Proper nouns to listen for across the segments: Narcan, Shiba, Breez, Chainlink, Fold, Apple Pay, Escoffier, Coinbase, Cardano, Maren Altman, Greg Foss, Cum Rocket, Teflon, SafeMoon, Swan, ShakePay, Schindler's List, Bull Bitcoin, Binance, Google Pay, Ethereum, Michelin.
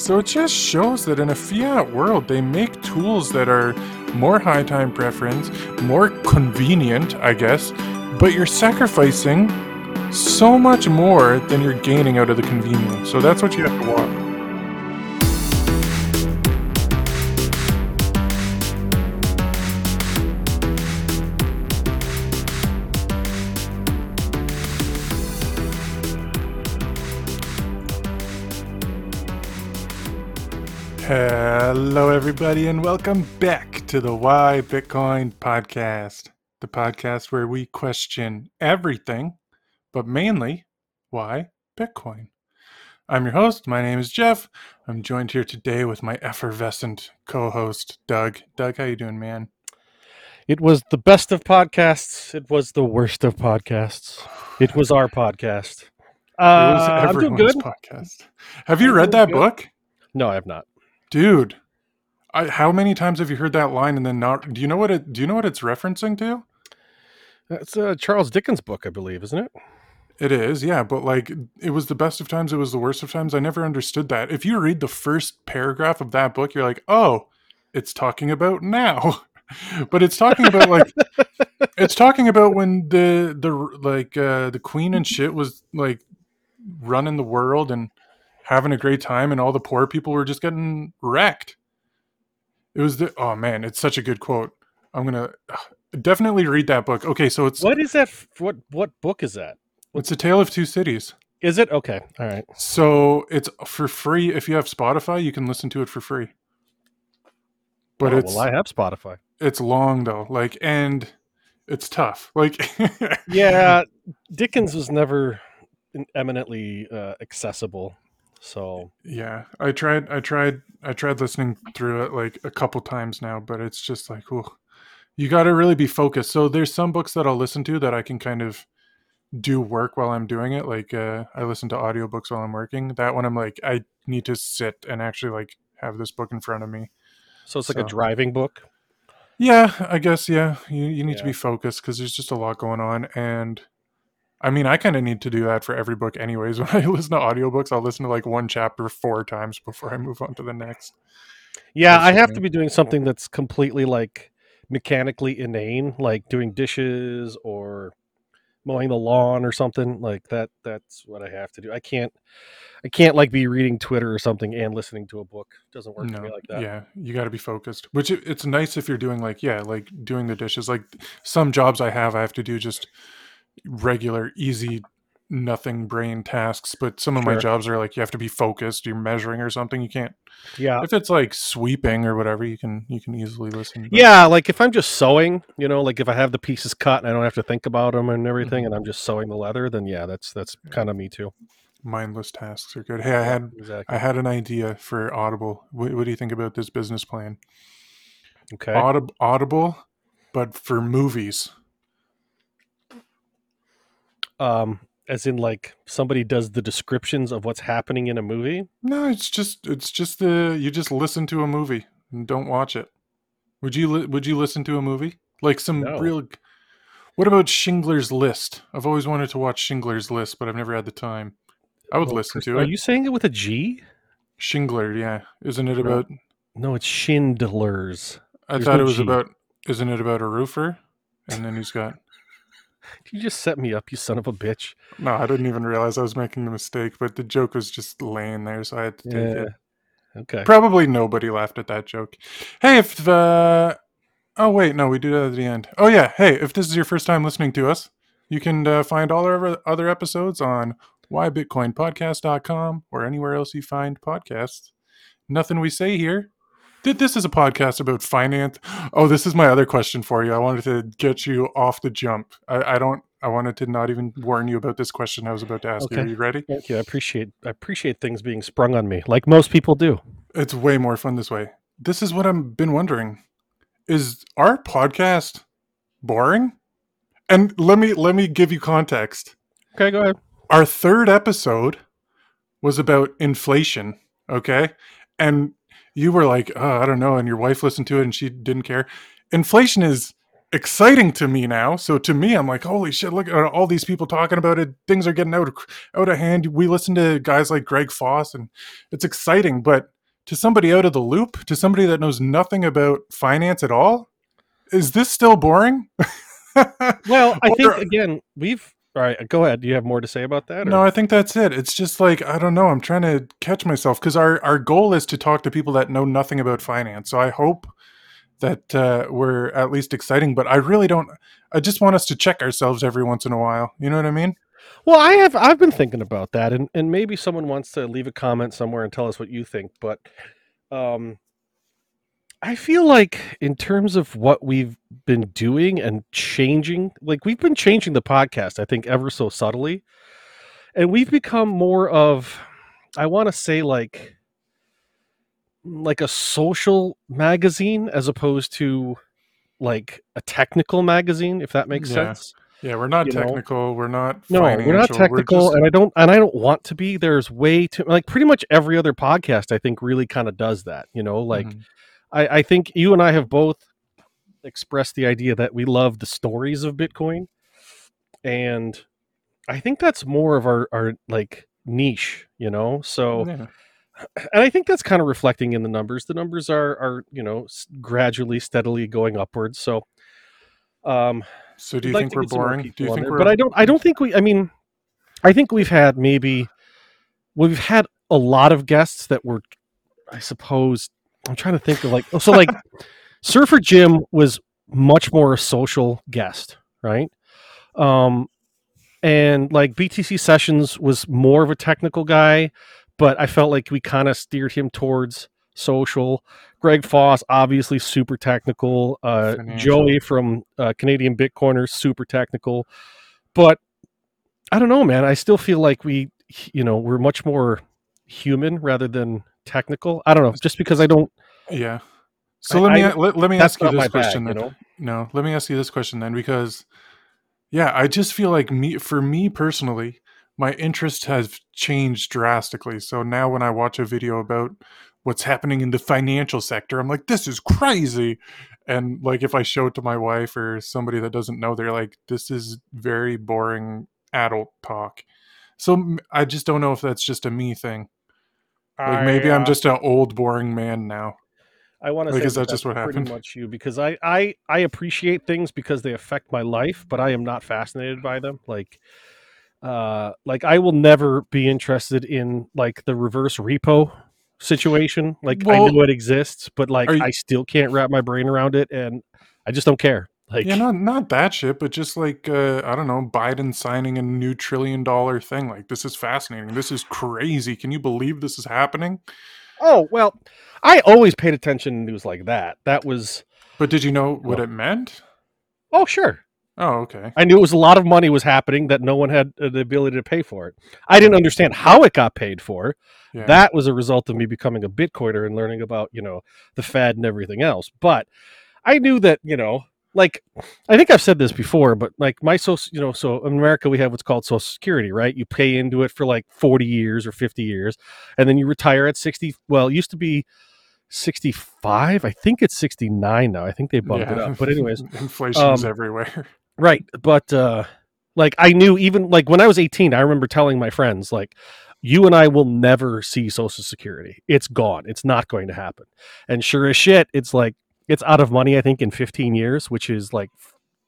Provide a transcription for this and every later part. So it just shows that in a fiat world, they make tools that are more high time preference, more convenient, I guess, but you're sacrificing so much more than you're gaining out of the convenience. So that's what you have to watch. Hello, everybody, and welcome back to the Why Bitcoin podcast, the podcast where we question everything, but mainly why Bitcoin. I'm your host. My name is Jeff. I'm joined here today with my effervescent co-host, Doug. Doug, how you doing, man? It was the best of podcasts. It was the worst of podcasts. It was our podcast. It was everyone's podcast. Have you read that book? No, I have not. Dude, how many times have you heard that line and then not? Do you know what it? Do you know what it's referencing to? That's a Charles Dickens book, I believe, isn't it? It is, yeah. But like, it was the best of times. It was the worst of times. I never understood that. If you read the first paragraph of that book, you're like, oh, it's talking about now. But it's talking about like, it's talking about when the queen and shit was like running the world and having a great time, and all the poor people were just getting wrecked. It was the, oh man, it's such a good quote. I'm gonna definitely read that book. Okay, so it's, what is that? What book is that? It's A Tale of Two Cities. Is it? Okay, all right. So it's for free. If you have Spotify, you can listen to it for free. But I have Spotify. It's long though, like, and it's tough. Like, yeah, Dickens was never eminently accessible. So yeah, I tried listening through it like a couple times now, but it's just like, ooh, you got to really be focused. So there's some books that I'll listen to that I can kind of do work while I'm doing it. Like I listen to audiobooks while I'm working. That one I'm like, I need to sit and actually like have this book in front of me. So it's like a driving book. Yeah, I guess. Yeah. You need to be focused because there's just a lot going on. And I mean, I kind of need to do that for every book anyways. When I listen to audiobooks, I'll listen to like one chapter 4 times before I move on to the next. Yeah, I have to be doing something that's completely like mechanically inane, like doing dishes or mowing the lawn or something like that. That's what I have to do. I can't like be reading Twitter or something and listening to a book. It doesn't work for me like that. Yeah, you got to be focused, which it's nice if you're doing like, yeah, like doing the dishes. Like some jobs I have to do just regular easy nothing brain tasks, but some of my jobs are like you have to be focused, you're measuring or something, you can't, if it's like sweeping or whatever, you can easily listen. Like if I'm just sewing, you know, like if I have the pieces cut and I don't have to think about them and everything, and I'm just sewing the leather, then that's kind of me too. Mindless tasks are good. Hey, I had an idea for Audible. What do you think about this business plan? Okay, Audible but for movies. As in like somebody does the descriptions of what's happening in a movie? No, it's just you just listen to a movie and don't watch it. Would you listen to a movie? Like some real, what about Schindler's List? I've always wanted to watch Schindler's List, but I've never had the time. I would listen to it. Are you saying it with a G? Schindler, yeah. Isn't it about? No, it's Schindler's. I thought it was about, isn't it about a roofer? And then he's got. You just set me up, you son of a bitch. No, I didn't even realize I was making the mistake, but the joke was just laying there, so I had to take it. Okay. Probably nobody laughed at that joke. Hey, if oh wait, no, we do that at the end. Oh yeah, hey, if this is your first time listening to us, you can find all our other episodes on whybitcoinpodcast.com or anywhere else you find podcasts. Nothing we say here. This is a podcast about finance. Oh, this is my other question for you. I wanted to get you off the jump. I wanted to not even warn you about this question I was about to ask you. Are you ready? Thank you. I appreciate things being sprung on me, like most people do. It's way more fun this way. This is what I've been wondering. Is our podcast boring? And let me give you context. Okay, go ahead. Our third episode was about inflation, okay? And you were like, oh, I don't know. And your wife listened to it and she didn't care. Inflation is exciting to me now. So to me, I'm like, holy shit, look at all these people talking about it. Things are getting out of hand. We listen to guys like Greg Foss, and it's exciting. But to somebody out of the loop, to somebody that knows nothing about finance at all, is this still boring? Well, I think, again, we've... All right, go ahead. Do you have more to say about that? Or? No, I think that's it. It's just like, I don't know. I'm trying to catch myself because our goal is to talk to people that know nothing about finance. So I hope that we're at least exciting, but I really don't. I just want us to check ourselves every once in a while. You know what I mean? Well, I've been thinking about that, and maybe someone wants to leave a comment somewhere and tell us what you think. But I feel like in terms of what we've been doing and changing, like we've been changing the podcast, I think, ever so subtly. And we've become more of, I want to say, like a social magazine as opposed to like a technical magazine, if that makes sense. Yeah, we're not technical. We're not financial. No, we're not technical, and I don't want to be. There's way too, like, pretty much every other podcast, I think, really kind of does that, you know, like. Mm-hmm. I think you and I have both expressed the idea that we love the stories of Bitcoin. And I think that's more of our like niche, you know? So, yeah. And I think that's kind of reflecting in the numbers. The numbers are, you know, gradually, steadily going upwards. So, so do you think we're boring? Do you think we're, but I don't think we, I mean, I think we've had a lot of guests that were, I suppose, I'm trying to think of like, so like Surfer Jim was much more a social guest, right? And like BTC Sessions was more of a technical guy, but I felt like we kind of steered him towards social. Greg Foss, obviously super technical. Joey from Canadian Bitcoiner, super technical. But I don't know, man. I still feel like we, you know, we're much more human rather than technical. I don't know, just because I don't. Yeah. So let me ask you this question then. No, let me ask you this question then, because I just feel like for me personally, my interest has changed drastically. So now when I watch a video about what's happening in the financial sector, I'm like, this is crazy. And like, if I show it to my wife or somebody that doesn't know, they're like, this is very boring adult talk. So I just don't know if that's just a me thing. Like maybe I'm just an old, boring man now. I want to say that's just what happened. Pretty much you, because I appreciate things because they affect my life, but I am not fascinated by them. Like I will never be interested in like the reverse repo situation. Like, well, I know it exists, but like I still can't wrap my brain around it, and I just don't care. Like, yeah, not that shit, but just like I don't know, Biden signing a new $1 trillion thing. Like, this is fascinating. This is crazy. Can you believe this is happening? Oh well, I always paid attention to news like that. That was. But did you know what it meant? Oh sure. Oh okay. I knew it was a lot of money was happening that no one had the ability to pay for it. I didn't understand how it got paid for. Yeah. That was a result of me becoming a Bitcoiner and learning about, you know, the Fed and everything else. But I knew that, you know. Like, I think I've said this before, but like my social, you know, so in America, we have what's called Social Security, right? You pay into it for like 40 years or 50 years, and then you retire at 60. Well, it used to be 65. I think it's 69 now. I think they bumped it up. But anyways, inflation's everywhere. Right. But like I knew even like when I was 18, I remember telling my friends, like, you and I will never see Social Security. It's gone. It's not going to happen. And sure as shit, it's like, it's out of money, I think, in 15 years, which is like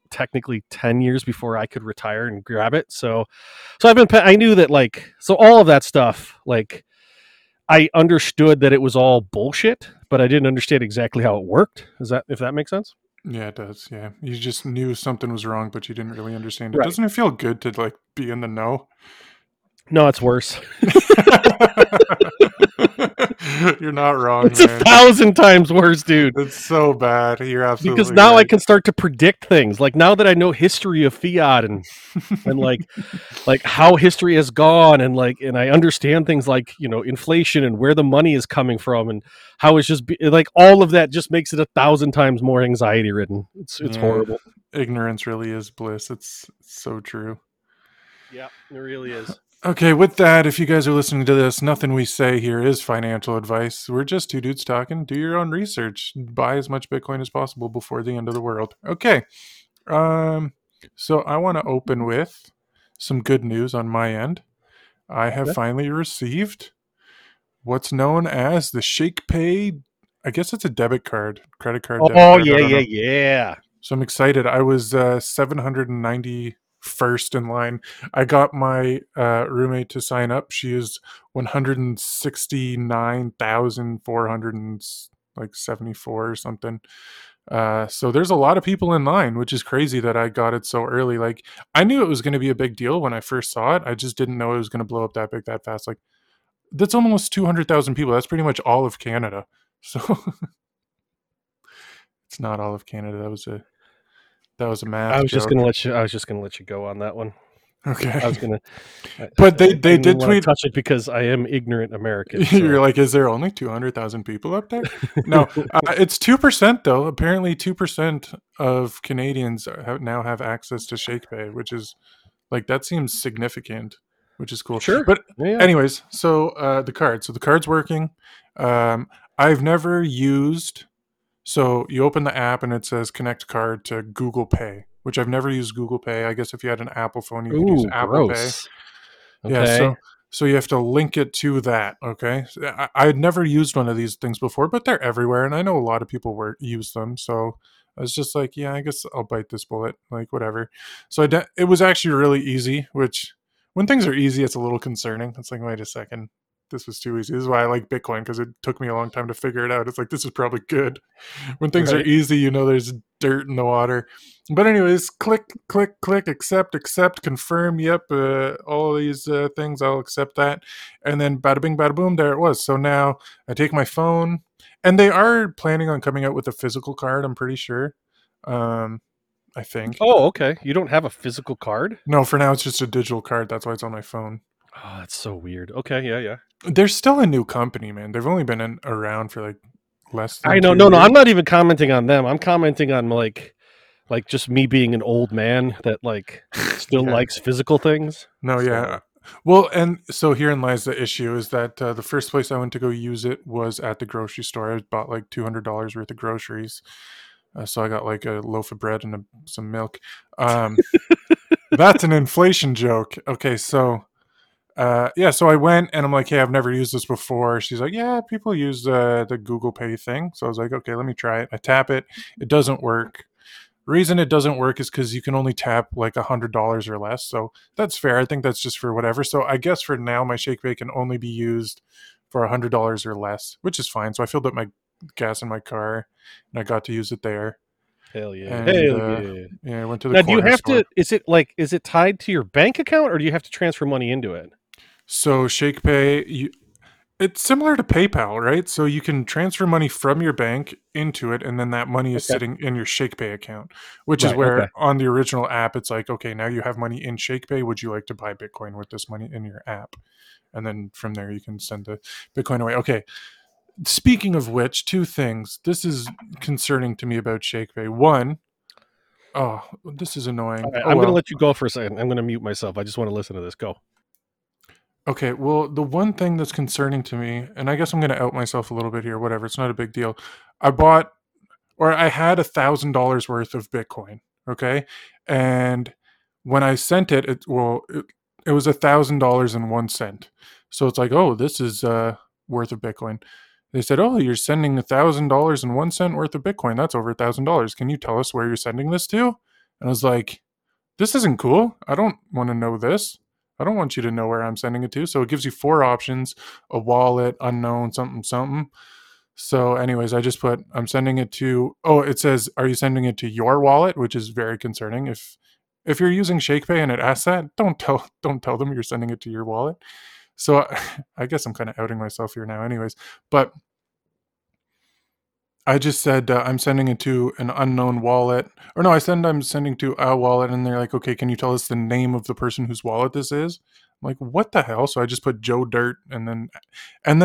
technically 10 years before I could retire and grab it. So I knew that, like, so all of that stuff, like, I understood that it was all bullshit, but I didn't understand exactly how it worked. If that makes sense? Yeah, it does. Yeah. You just knew something was wrong, but you didn't really understand it. Right. Doesn't it feel good to like be in the know? No, it's worse. You're not wrong. It's man. 1,000 times worse, dude. It's so bad. You're absolutely because now right. I can start to predict things. Like now that I know history of fiat and like how history has gone, and like, and I understand things like, you know, inflation and where the money is coming from and how it's just like all of that just makes it 1,000 times more anxiety ridden. It's horrible. Ignorance really is bliss. It's so true. Yeah, it really is. Okay, with that, if you guys are listening to this, nothing we say here is financial advice. We're just two dudes talking. Do your own research. Buy as much Bitcoin as possible before the end of the world. Okay, so I want to open with some good news on my end. I have finally received what's known as the ShakePay. I guess it's a debit card, credit card. Oh, debit card. So I'm excited. I was 790 first in line. I got my roommate to sign up. She is 169,474 or something. So there's a lot of people in line, which is crazy that I got it so early. Like, I knew it was going to be a big deal when I first saw it. I just didn't know it was going to blow up that big that fast. Like, that's almost 200,000 people. That's pretty much all of Canada. So it's not all of Canada. That was a math. I was just gonna let you go on that one. Okay. But they did tweet touch it because I am ignorant American. So. You're like, is there only 200,000 people up there? No, it's 2% though. Apparently, 2% of Canadians now have access to ShakePay, which is like that seems significant, which is cool. Sure. But anyways, so the card. So the card's working. I've never used. So you open the app and it says connect card to Google Pay, which I've never used Google Pay. I guess if you had an Apple phone, you could use Apple Pay. Okay. Yeah, so you have to link it to that, okay? I had never used one of these things before, but they're everywhere, and I know a lot of people use them. So I was just like, yeah, I guess I'll bite this bullet, like whatever. So it was actually really easy, which when things are easy, it's a little concerning. It's like, wait a second. This was too easy. This is why I like Bitcoin, because it took me a long time to figure it out. It's like, this is probably good. When things are easy, you know there's dirt in the water. But anyways, click, click, click, accept, confirm, yep, all these things, I'll accept that. And then bada bing, bada boom, there it was. So now I take my phone, and they are planning on coming out with a physical card, I'm pretty sure. I think. Oh, okay. You don't have a physical card? No, for now it's just a digital card. That's why it's on my phone. Oh, that's so weird. Okay, yeah. They're still a new company, man. They've only been around for like less than I know. No, I'm not even commenting on them. I'm commenting on like just me being an old man that like still likes physical things. No, so. Yeah. Well, and so herein lies the issue is that the first place I went to go use it was at the grocery store. I bought like $200 worth of groceries. So I got like a loaf of bread and some milk. That's an inflation joke. Okay, so... so I went and I'm like, hey, I've never used this before. She's like, yeah, people use the Google Pay thing. So I was like, okay, let me try it. I tap it. It doesn't work. Reason it doesn't work is because you can only tap like $100 or less. So that's fair. I think that's just for whatever. So I guess for now, my ShakePay can only be used for $100 or less, which is fine. So I filled up my gas in my car and I got to use it there. Hell yeah. And, I went to the corner store. Now, do you have to, is it tied to your bank account or do you have to transfer money into it? So ShakePay, it's similar to PayPal, right? So you can transfer money from your bank into it, and then that money is sitting in your ShakePay account, which is where on the original app, it's like, okay, now you have money in ShakePay. Would you like to buy Bitcoin with this money in your app? And then from there, you can send the Bitcoin away. Okay. Speaking of which, two things. This is concerning to me about ShakePay. One, this is annoying. Right, I'm going to let you go for a second. I'm going to mute myself. I just want to listen to this. Go. Okay, well, the one thing that's concerning to me, and I guess I'm going to out myself a little bit here, whatever, it's not a big deal. I had $1,000 worth of Bitcoin, okay? And when I sent it was $1,000.01. So it's like, oh, this is worth of Bitcoin. They said, oh, you're sending $1,000.01 worth of Bitcoin. That's over $1,000. Can you tell us where you're sending this to? And I was like, this isn't cool. I don't want to know this. I don't want you to know where I'm sending it to. So it gives you four options, a wallet, unknown, something. So anyways, I just put, I'm sending it to, it says, are you sending it to your wallet? Which is very concerning. If you're using ShakePay and it asks that, don't tell them you're sending it to your wallet. So I guess I'm kind of outing myself here now anyways, but I just said, I'm sending it to an unknown wallet. Or no, I'm sending to a wallet. And they're like, okay, can you tell us the name of the person whose wallet this is? I'm like, what the hell? So I just put Joe Dirt. And then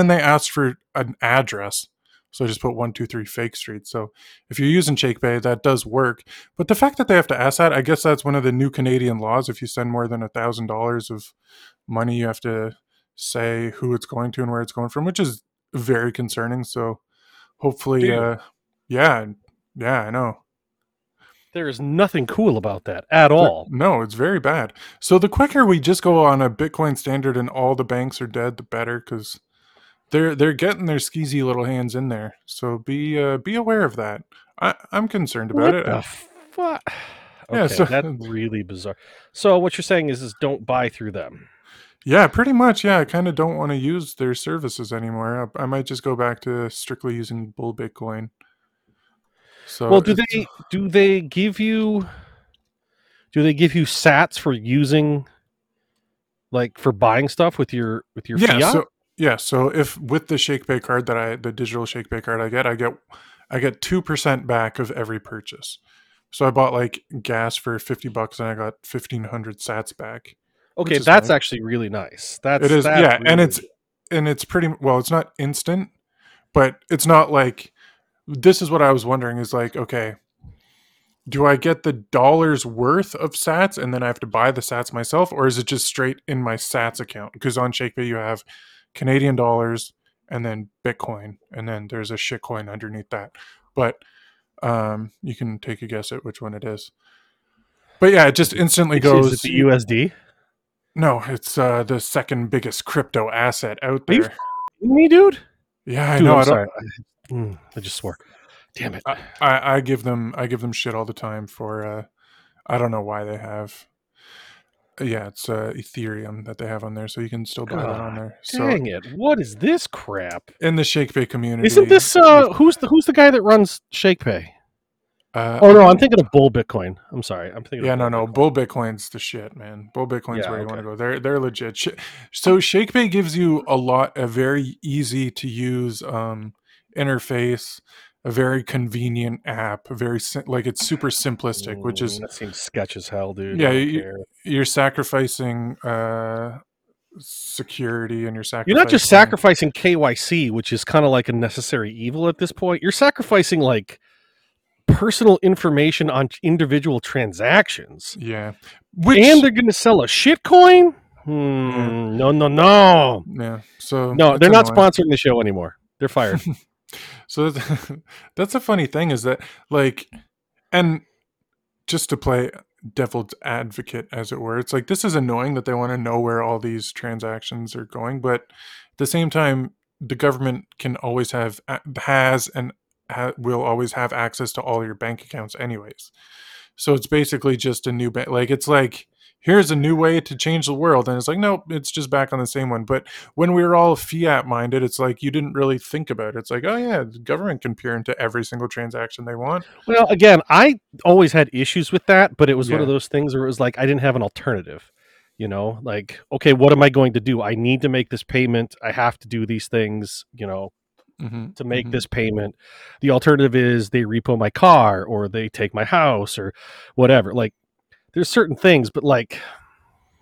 they asked for an address. So I just put 1, 2, 3 Fake Street. So if you're using ShakePay, that does work. But the fact that they have to ask that, I guess that's one of the new Canadian laws. If you send more than $1,000 of money, you have to say who it's going to and where it's going from, which is very concerning. So hopefully, yeah, I know. There is nothing cool about that at all. No, it's very bad. So the quicker we just go on a Bitcoin standard and all the banks are dead, the better, because they're getting their skeezy little hands in there. So be aware of that. I'm concerned about it. What the fuck? Okay, yeah, so, that's really bizarre. So what you're saying is don't buy through them. Yeah, pretty much. Yeah, I kind of don't want to use their services anymore. I might just go back to strictly using Bull Bitcoin. So well, do they give you sats for using, like, for buying stuff with your fiat? So if with the ShakePay card the digital ShakePay card I get 2% back of every purchase. So I bought like gas for $50 and I got 1,500 sats back. Okay, that's nice. Actually really nice. It's pretty well. It's not instant, but it's not like. This is what I was wondering is like, okay, do I get the dollars worth of sats and then I have to buy the sats myself, or is it just straight in my sats account? Because on ShakePay you have Canadian dollars and then Bitcoin, and then there's a shitcoin underneath that. But you can take a guess at which one it is. But yeah, it just instantly goes. Is it the USD? No, it's the second biggest crypto asset out there. Are you kidding me, dude? Yeah, I know. I'm sorry. I just swore. Damn it! I give them shit all the time for I don't know why they have. Yeah, it's Ethereum that they have on there, so you can still buy that on there. Dang it! What is this crap in the ShakePay community? Isn't this who's the guy that runs ShakePay? I'm thinking of Bull Bitcoin. I'm sorry, I'm thinking. Yeah, of no, Bitcoin. Bull Bitcoin's the shit, man. Bull Bitcoin's where you want to go. They're legit. So ShakePay gives you a very easy to use. Interface, a very convenient app, it's super simplistic, which is that seems sketch as hell, dude. Yeah, you're sacrificing security, and you're not just sacrificing KYC, which is kind of like a necessary evil at this point. You're sacrificing like personal information on individual transactions. Yeah, and they're going to sell a shitcoin. No. Yeah, so no, they're not sponsoring the show anymore. They're fired. So that's a funny thing is that, like, and just to play devil's advocate, as it were, it's like, this is annoying that they want to know where all these transactions are going. But at the same time, the government can always will always have access to all your bank accounts anyways. So it's basically just a new bank. Like, it's like, here's a new way to change the world. And it's like, no, it's just back on the same one. But when we were all fiat minded, it's like, you didn't really think about it. It's like, oh yeah, the government can peer into every single transaction they want. Well, again, I always had issues with that, but it was one of those things where it was like, I didn't have an alternative, you know, like, okay, what am I going to do? I need to make this payment. I have to do these things, you know, to make this payment. The alternative is they repo my car or they take my house or whatever. Like, there's certain things, but like,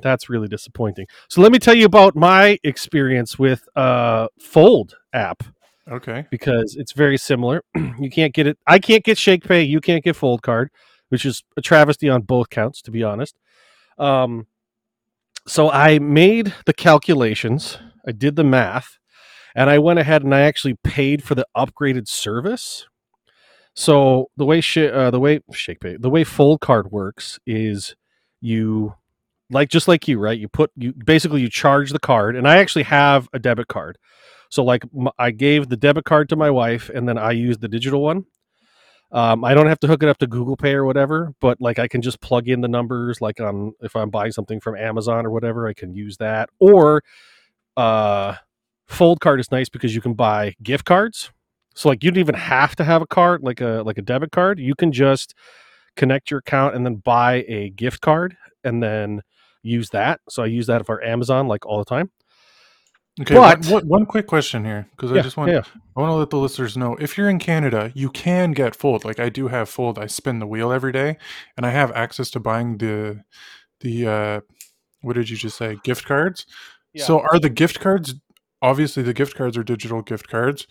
that's really disappointing. So let me tell you about my experience with Fold app. Okay. Because it's very similar. You can't get it. I can't get ShakePay. You can't get Fold card, which is a travesty on both counts, to be honest. So I made the calculations. I did the math, and I went ahead and I actually paid for the upgraded service. So the way Fold card works is you basically charge the card, and I actually have a debit card. So like I gave the debit card to my wife, and then I used the digital one. I don't have to hook it up to Google Pay or whatever, but like I can just plug in the numbers. Like if I'm buying something from Amazon or whatever, I can use that. Or Fold card is nice because you can buy gift cards. So like you don't even have to have a card, like a debit card. You can just connect your account and then buy a gift card and then use that. So I use that for Amazon like all the time. Okay, but one quick question here, because I want to let the listeners know, if you're in Canada, you can get Fold. Like I do have Fold. I spin the wheel every day, and I have access to buying the what did you just say? Gift cards. Yeah. So are the gift cards obviously the gift cards are digital gift cards.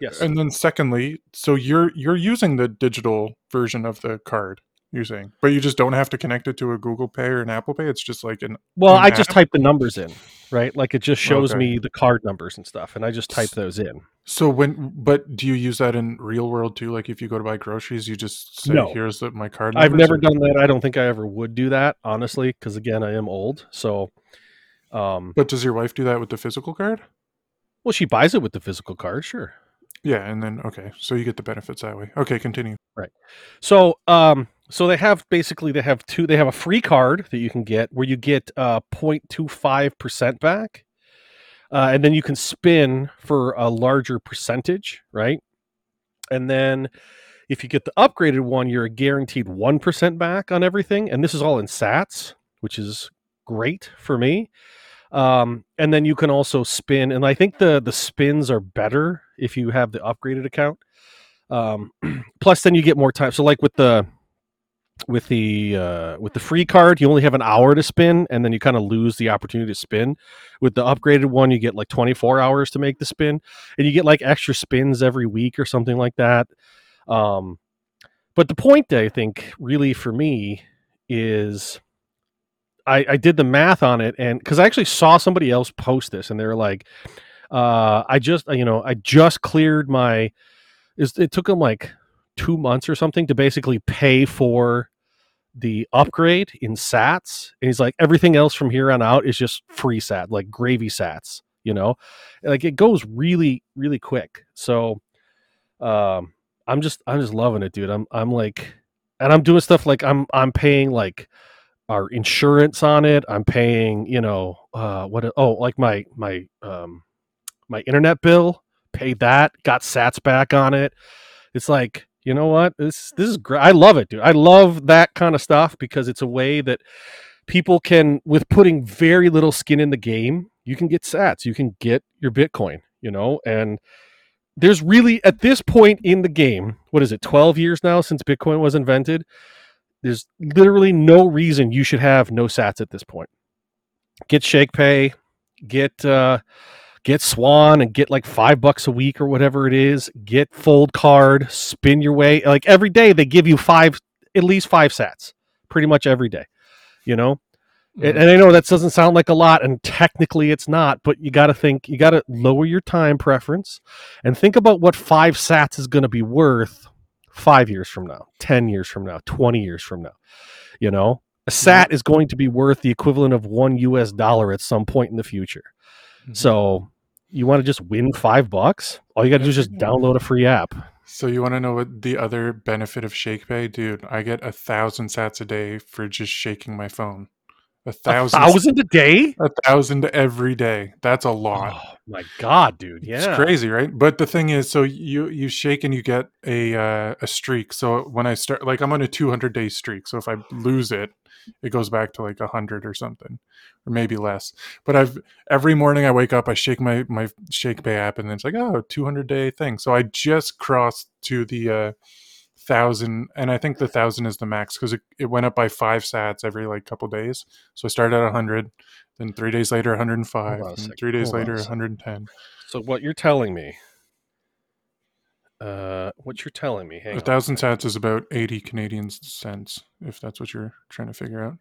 Yes. And then secondly, so you're using the digital version of the card, you're saying, but you just don't have to connect it to a Google Pay or an Apple Pay. It's just like an I just type the numbers in, right? Like it just shows me the card numbers and stuff, and I just type those in. So but do you use that in real world too? Like if you go to buy groceries, you just say, here's my card numbers? I've never done that. I don't think I ever would do that, honestly, because again, I am old. So, but does your wife do that with the physical card? Well, she buys it with the physical card, sure. Yeah, and then so you get the benefits that way. Okay, continue. Right. So, so they have they have a free card that you can get where you get 0.25% back, and then you can spin for a larger percentage, right? And then if you get the upgraded one, you're guaranteed 1% back on everything, and this is all in sats, which is great for me. And then you can also spin, and I think the spins are better if you have the upgraded account. Plus then you get more time. So like with the free card, you only have an hour to spin, and then you kind of lose the opportunity to spin. With the upgraded one, you get like 24 hours to make the spin, and you get like extra spins every week or something like that. But the point, I think, really for me is I did the math on it, and because I actually saw somebody else post this, and they were like, I just cleared my. It took them like 2 months or something to basically pay for the upgrade in sats. And he's like, everything else from here on out is just free sat, like gravy sats, you know, like it goes really, really quick. So, I'm just loving it, dude. I'm like, and I'm doing stuff like I'm paying like our insurance on it. I'm paying, my internet bill, paid that, got sats back on it. It's like, you know what? This is great. I love it, dude. I love that kind of stuff because it's a way that people can, with putting very little skin in the game, you can get sats, you can get your Bitcoin, you know, and there's really, at this point in the game, what is it, 12 years now since Bitcoin was invented? There's literally no reason you should have no sats at this point. Get ShakePay, get Swan and get like $5 a week or whatever it is. Get Fold card, spin your way. Like every day they give you at least five sats pretty much every day, you know? Mm-hmm. And I know that doesn't sound like a lot, and technically it's not, but you got to lower your time preference and think about what 5 sats is going to be worth 5 years from now, 10 years from now, 20 years from now, you know? A sat is going to be worth the equivalent of $1 at some point in the future. Mm-hmm. So you want to just win $5? All you got to do is just download a free app. So you want to know what the other benefit of ShakePay? Dude, I get 1,000 sats a day for just shaking my phone. 1,000 a day? 1,000 every day. That's a lot. Oh my God, dude. Yeah. It's crazy, right? But the thing is, so you shake and you get a streak. So when I start, like I'm on a 200-day streak. So if I lose it, it goes back to like 100 or something, or maybe less. But every morning I wake up, I shake my ShakePay app, and then it's like, 200-day thing. So I just crossed to the 1,000, and I think the 1,000 is the max because it went up by 5 sats every like couple days. So I started at 100, then 3 days later 105, and 3 days later 110. So what you're telling me, hang on. 1,000 sats is about 80 Canadian cents, if that's what you're trying to figure out.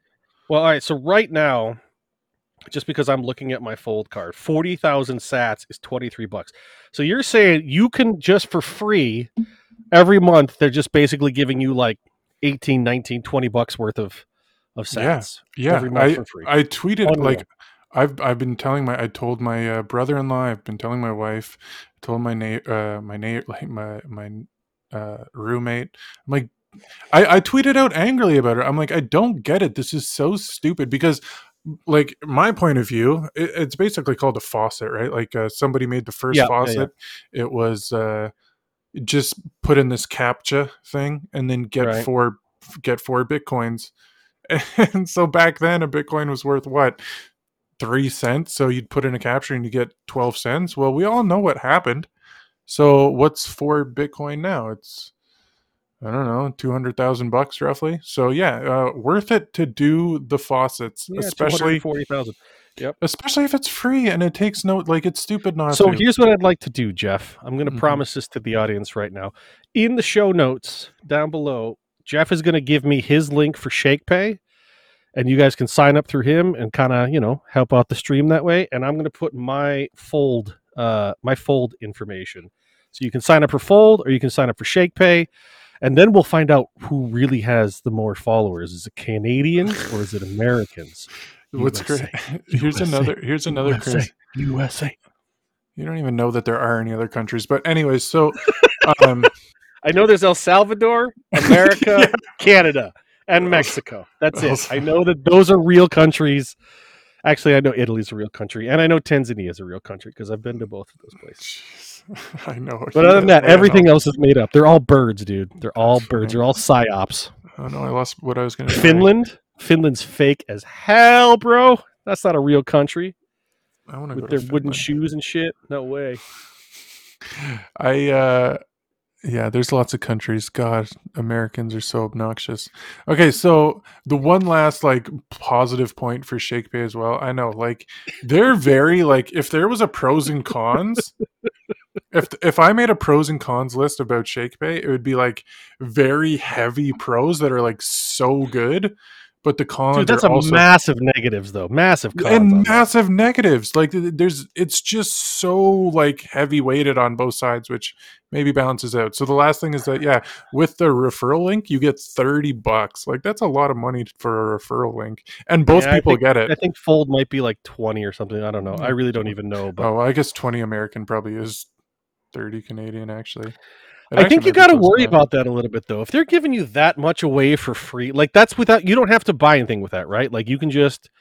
Well, all right. So right now, just because I'm looking at my Fold card, 40,000 sats is $23. So you're saying you can just for free every month, they're just basically giving you like 18, 19, $20 worth of sats. Yeah. Every month for free. I tweeted I told my brother-in-law, I've been telling my wife, I told my roommate. I'm like, I tweeted out angrily about it. I'm like, I don't get it. This is so stupid because, like, my point of view, it's basically called a faucet, right? Like somebody made the first faucet. Yeah. It was just put in this CAPTCHA thing and then get four Bitcoins. And so back then a Bitcoin was worth what? 3 cents. So you'd put in a capture and you get 12 cents. Well, we all know what happened. So what's 4 Bitcoin now? It's, I don't know, $200,000 roughly. So worth it to do the faucets, especially 240,000. Yep. Especially if it's free and it takes no, like, it's stupid not to. So here's what I'd like to do, Jeff. I'm going to promise this to the audience right now. In the show notes down below, Jeff is going to give me his link for ShakePay, and you guys can sign up through him and kind of, you know, help out the stream that way. And I'm going to put my Fold information. So you can sign up for Fold or you can sign up for ShakePay. And then we'll find out who really has the more followers. Is it Canadians or is it Americans? What's USA, great? Here's USA, another. Here's another. USA, crazy. USA. You don't even know that there are any other countries, but anyways, so I know there's El Salvador, America, yeah. Canada, and Mexico. That's it. I know that those are real countries. Actually, I know Italy's a real country, and I know Tanzania is a real country because I've been to both of those places. I know. But other than that, everything else is made up. They're all birds, dude. They're all birds. They're all psyops. Oh no, I lost what I was going to say. Finland's fake as hell, bro. That's not a real country. I want to go with their wooden shoes and shit. No way. Yeah, there's lots of countries. God, Americans are so obnoxious. Okay, so the one last like positive point for ShakePay as well. I know, like, they're very like, if there was a pros and cons, if I made a pros and cons list about ShakePay, it would be like very heavy pros that are like so good. But the cons, dude, that's are also massive negatives, though. Massive cons and massive negatives. Like there's, it's just so like heavy weighted on both sides, which maybe balances out. So the last thing is that with the referral link, you get $30. Like that's a lot of money for a referral link, and both people get it. I think Fold might be like 20 or something. I don't know. I really don't even know. But I guess 20 American probably is 30 Canadian actually. I think you got to worry about that a little bit, though. If they're giving you that much away for free, like that's without, you don't have to buy anything with that, right? Like you can just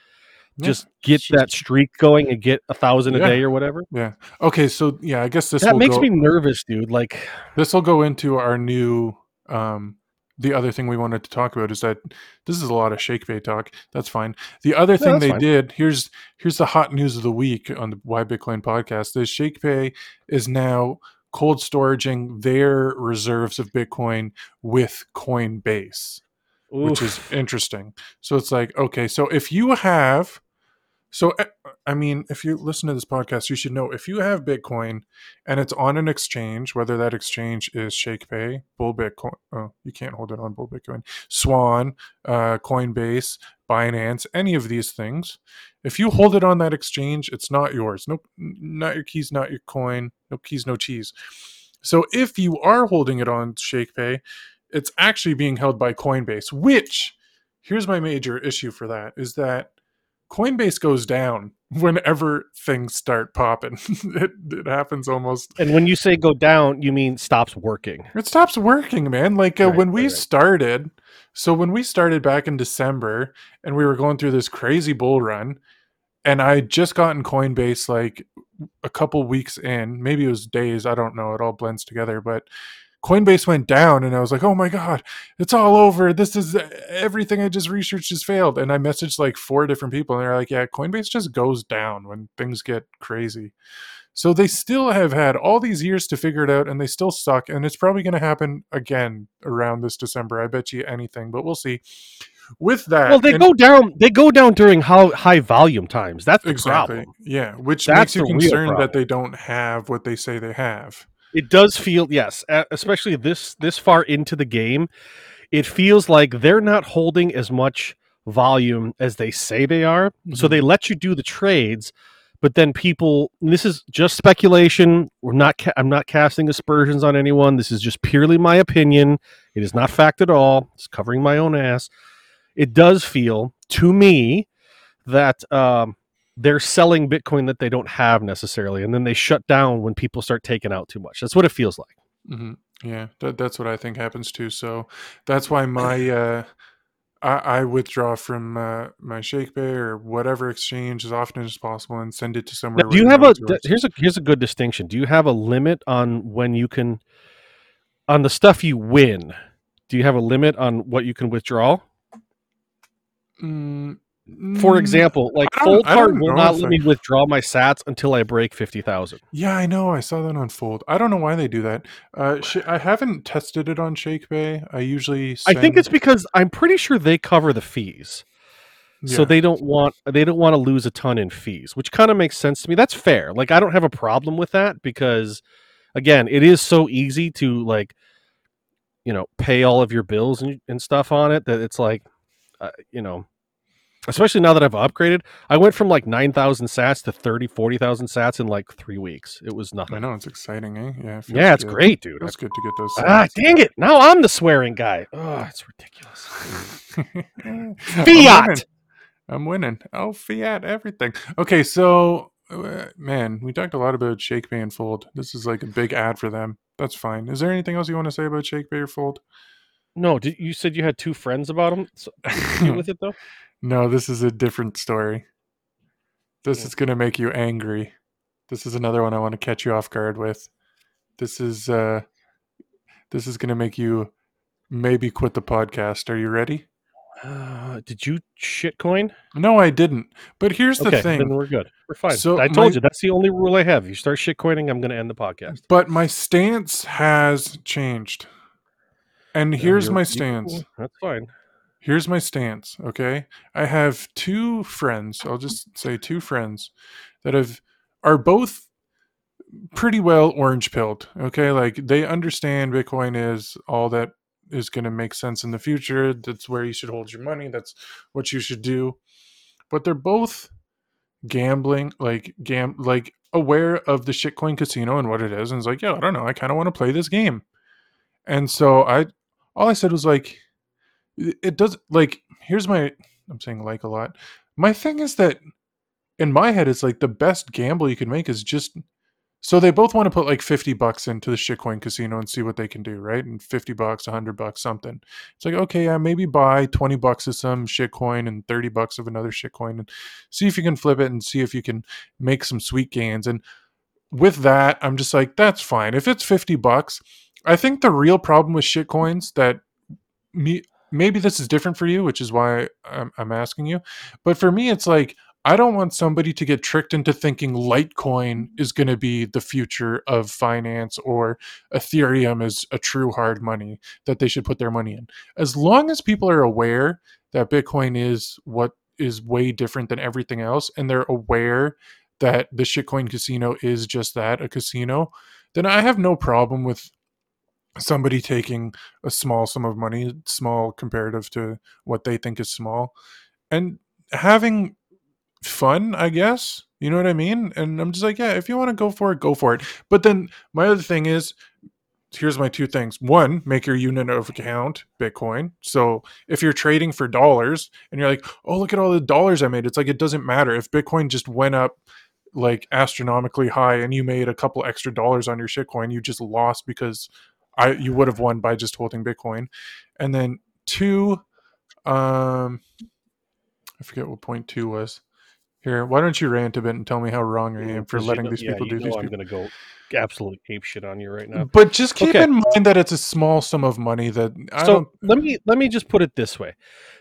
get that streak going and get 1,000 a day or whatever. Yeah. Okay. So I guess this makes me nervous, dude. Like this will go into our new. The other thing we wanted to talk about is that this is a lot of ShakePay talk. That's fine. The other thing they did, here's the hot news of the week on the Why Bitcoin podcast. Is ShakePay is now cold storaging their reserves of Bitcoin with Coinbase, which is interesting. So it's like, okay, so if you have, so I mean, if you listen to this podcast, you should know if you have Bitcoin and it's on an exchange, whether that exchange is ShakePay, Bull Bitcoin, you can't hold it on Bull Bitcoin, Swan, Coinbase, Binance, any of these things. If you hold it on that exchange, it's not yours. No, not your keys, not your coin. No keys, no cheese. So if you are holding it on ShakePay, it's actually being held by Coinbase, which here's my major issue for that is that Coinbase goes down whenever things start popping. it happens almost. And when you say go down, you mean stops working. It stops working, man. Like when we started back in December and we were going through this crazy bull run, and I had just gotten Coinbase like a couple weeks in, maybe it was days, I don't know, it all blends together, but Coinbase went down and I was like, oh my God, it's all over. This is everything I just researched has failed. And I messaged like 4 different people and they're like, yeah, Coinbase just goes down when things get crazy. So they still have had all these years to figure it out and they still suck. And it's probably going to happen again around this December. I bet you anything, but we'll see. With that, well, they go down during high volume times. That's the problem. Yeah. Which makes you concerned that they don't have what they say they have. It does feel, yes, especially this far into the game, it feels like they're not holding as much volume as they say they are. Mm-hmm. So they let you do the trades, but then people, this is just speculation. I'm not casting aspersions on anyone. This is just purely my opinion. It is not fact at all. It's covering my own ass. It does feel to me that they're selling Bitcoin that they don't have necessarily. And then they shut down when people start taking out too much. That's what it feels like. Mm-hmm. Yeah. That's what I think happens too. So that's why my, I withdraw from my ShakePay or whatever exchange as often as possible and send it to somewhere. Now, do you have here's a good distinction. Do you have a limit on when you can, on the stuff you win? Do you have a limit on what you can withdraw? For example, like Fold card will not let me withdraw my sats until I break 50,000. Yeah, I know. I saw that on Fold. I don't know why they do that. I haven't tested it on ShakePay. I think it's because I'm pretty sure they cover the fees. Yeah. So they don't want to lose a ton in fees, which kind of makes sense to me. That's fair. Like, I don't have a problem with that because, again, it is so easy to, like, you know, pay all of your bills and stuff on it that it's like, you know, especially now that I've upgraded. I went from like 9,000 sats to 40,000 sats in like 3 weeks. It was nothing. I know, it's exciting, eh? Yeah, it it's great, dude. It's good to get those sats. Ah, dang it. Now I'm the swearing guy. Oh, it's ridiculous. Fiat. I'm winning. Oh, fiat everything. Okay, so, man, we talked a lot about ShakePay and Fold. This is like a big ad for them. That's fine. Is there anything else you want to say about ShakePay or Fold? No, you said you had two friends about them. So, you with it, though? No, this is a different story. This is going to make you angry. This is another one I want to catch you off guard with. This is going to make you maybe quit the podcast. Are you ready? Did you shitcoin? No, I didn't. But here's the thing. Then we're good. We're fine. So I told you, that's the only rule I have. You start shitcoining, I'm going to end the podcast. But my stance has changed. And here's my stance. That's fine. Here's my stance, okay? I have two friends. I'll just say two friends that are both pretty well orange-pilled, okay? Like, they understand Bitcoin is all that is going to make sense in the future. That's where you should hold your money. That's what you should do. But they're both gambling, like aware of the shitcoin casino and what it is. And it's like, yeah, I don't know. I kind of want to play this game. And so all I said was like, it does, like, here's my, I'm saying like a lot. My thing is that in my head, it's like the best gamble you can make is just, so they both want to put like $50 into the shitcoin casino and see what they can do, right? And $50, $100, something. It's like, okay, yeah, maybe buy $20 of some shitcoin and $30 of another shitcoin and see if you can flip it and see if you can make some sweet gains. And with that, I'm just like, that's fine. If it's $50, I think the real problem with shitcoins that maybe this is different for you, which is why I'm asking you. But for me, it's like, I don't want somebody to get tricked into thinking Litecoin is going to be the future of finance or Ethereum is a true hard money that they should put their money in. As long as people are aware that Bitcoin is what is way different than everything else, and they're aware that the shitcoin casino is just that, a casino, then I have no problem with somebody taking a small sum of money, small comparative to what they think is small, and having fun, I guess. You know what I mean? And I'm just like, yeah, if you want to go for it, go for it. But then my other thing is, here's my two things. One, make your unit of account Bitcoin. So if you're trading for dollars and you're like, oh, look at all the dollars I made, it's like, it doesn't matter. If Bitcoin just went up like astronomically high and you made a couple extra dollars on your shitcoin, you just lost because you would have won by just holding Bitcoin. And then two, I forget what point two was. Here, why don't you rant a bit and tell me how wrong I am for letting these people do these things? I'm going to go absolutely apeshit on you right now. But just keep in mind that it's a small sum of money. Let me just put it this way: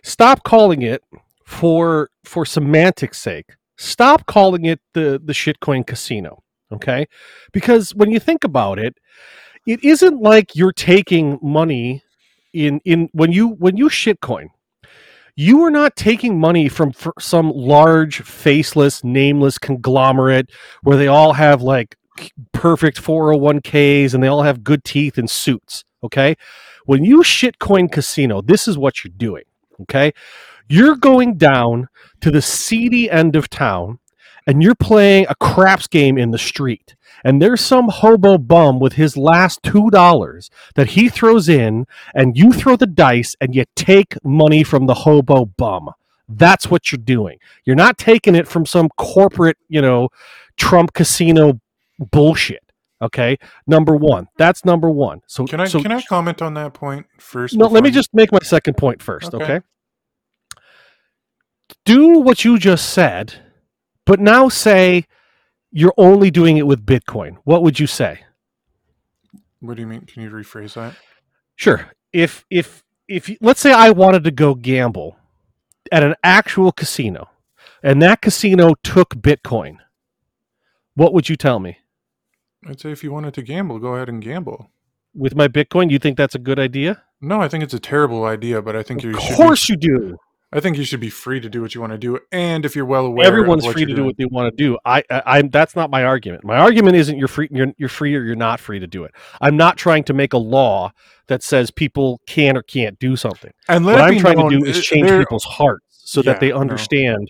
stop calling it, for semantics' sake, stop calling it the shitcoin casino. Okay, because when you think about it, it isn't like you're taking money in when you shitcoin. You are not taking money from some large, faceless, nameless conglomerate where they all have like perfect 401ks and they all have good teeth and suits, okay? When you shitcoin casino, this is what you're doing, okay? You're going down to the seedy end of town and you're playing a craps game in the street. And there's some hobo bum with his last $2 that he throws in, and you throw the dice, and you take money from the hobo bum. That's what you're doing. You're not taking it from some corporate, you know, Trump casino bullshit. Okay, number one. That's number one. So can I comment on that point first? No, let me just make my second point first. Okay. Do what you just said, but now say, you're only doing it with Bitcoin. What would you say? What do you mean? Can you rephrase that? Sure. If let's say I wanted to go gamble at an actual casino and that casino took Bitcoin, what would you tell me? I'd say if you wanted to gamble, go ahead and gamble. With my Bitcoin, you think that's a good idea? No, I think it's a terrible idea, but I think you should. Of course you do. I think you should be free to do what you want to do, and if you're well aware, everyone's free to do what they want to do. I that's not my argument. My argument isn't you're free, you're free, or you're not free to do it. I'm not trying to make a law that says people can or can't do something. And what I'm trying to do is change people's hearts so that they understand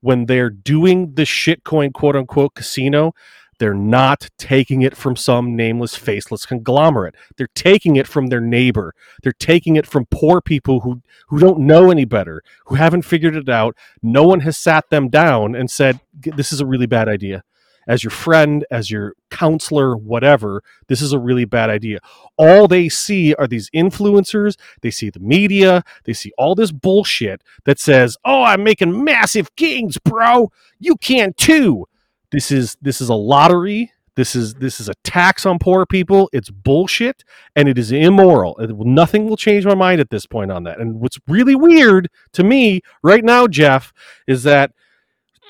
when they're doing the shitcoin quote unquote casino, they're not taking it from some nameless, faceless conglomerate. They're taking it from their neighbor. They're taking it from poor people who don't know any better, who haven't figured it out. No one has sat them down and said, this is a really bad idea. As your friend, as your counselor, whatever, this is a really bad idea. All they see are these influencers. They see the media. They see all this bullshit that says, oh, I'm making massive gains, bro. You can too. This is a lottery. This is a tax on poor people. It's bullshit, and it is immoral. Nothing will change my mind at this point on that. And what's really weird to me right now, Jeff, is that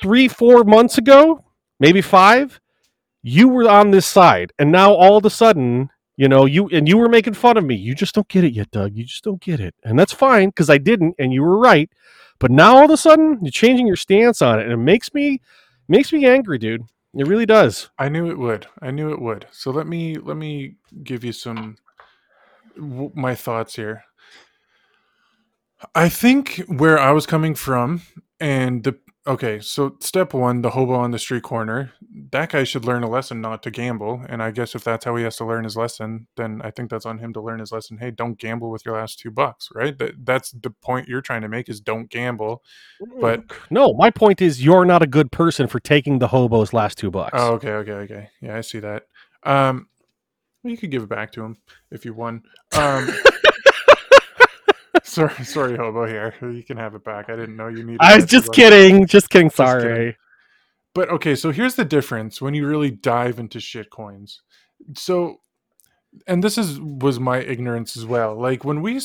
3-4 months ago, maybe 5, you were on this side, and now all of a sudden, you know, you were making fun of me. You just don't get it yet, Doug. You just don't get it, and that's fine because I didn't, and you were right. But now all of a sudden, you're changing your stance on it, and it makes me angry, dude. It really does. I knew it would. So let me give you some my thoughts here. I think where I was coming from and so step one, the hobo on the street corner, that guy should learn a lesson not to gamble. And I guess if that's how he has to learn his lesson, then I think that's on him to learn his lesson. Hey, don't gamble with your last $2, right? That's the point you're trying to make is don't gamble. But no, my point is you're not a good person for taking the hobo's last $2. Oh, okay. Yeah, I see that. You could give it back to him if you won. Sorry, hobo here. You can have it back. I didn't know you needed it. I was just kidding. Sorry. Just kidding. But okay, so here's the difference when you really dive into shit coins. So, and this was my ignorance as well. Like when I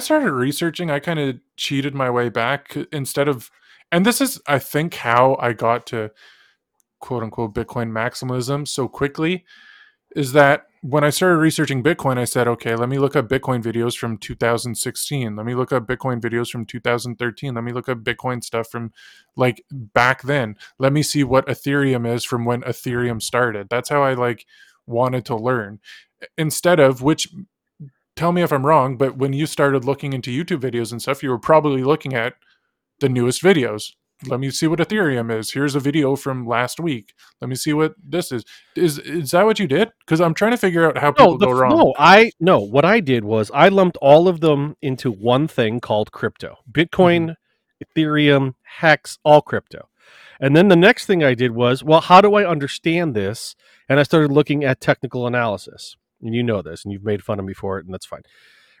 started researching, I kind of cheated my way back instead of, and this is, I think, how I got to quote unquote Bitcoin maximalism so quickly is that when I started researching Bitcoin, I said, okay, let me look up Bitcoin videos from 2016. Let me look up Bitcoin videos from 2013. Let me look up Bitcoin stuff from like back then. Let me see what Ethereum is from when Ethereum started. That's how I like wanted to learn. Instead of which, tell me if I'm wrong, but when you started looking into YouTube videos and stuff, you were probably looking at the newest videos. Let me see what Ethereum is. Here's a video from last week. Let me see what this is. Is that what you did? Because I'm trying to figure out how people go wrong. No, what I did was I lumped all of them into one thing called crypto. Bitcoin, Ethereum, Hex, all crypto. And then the next thing I did was, well, how do I understand this? And I started looking at technical analysis. And you know this, and you've made fun of me for it, and that's fine,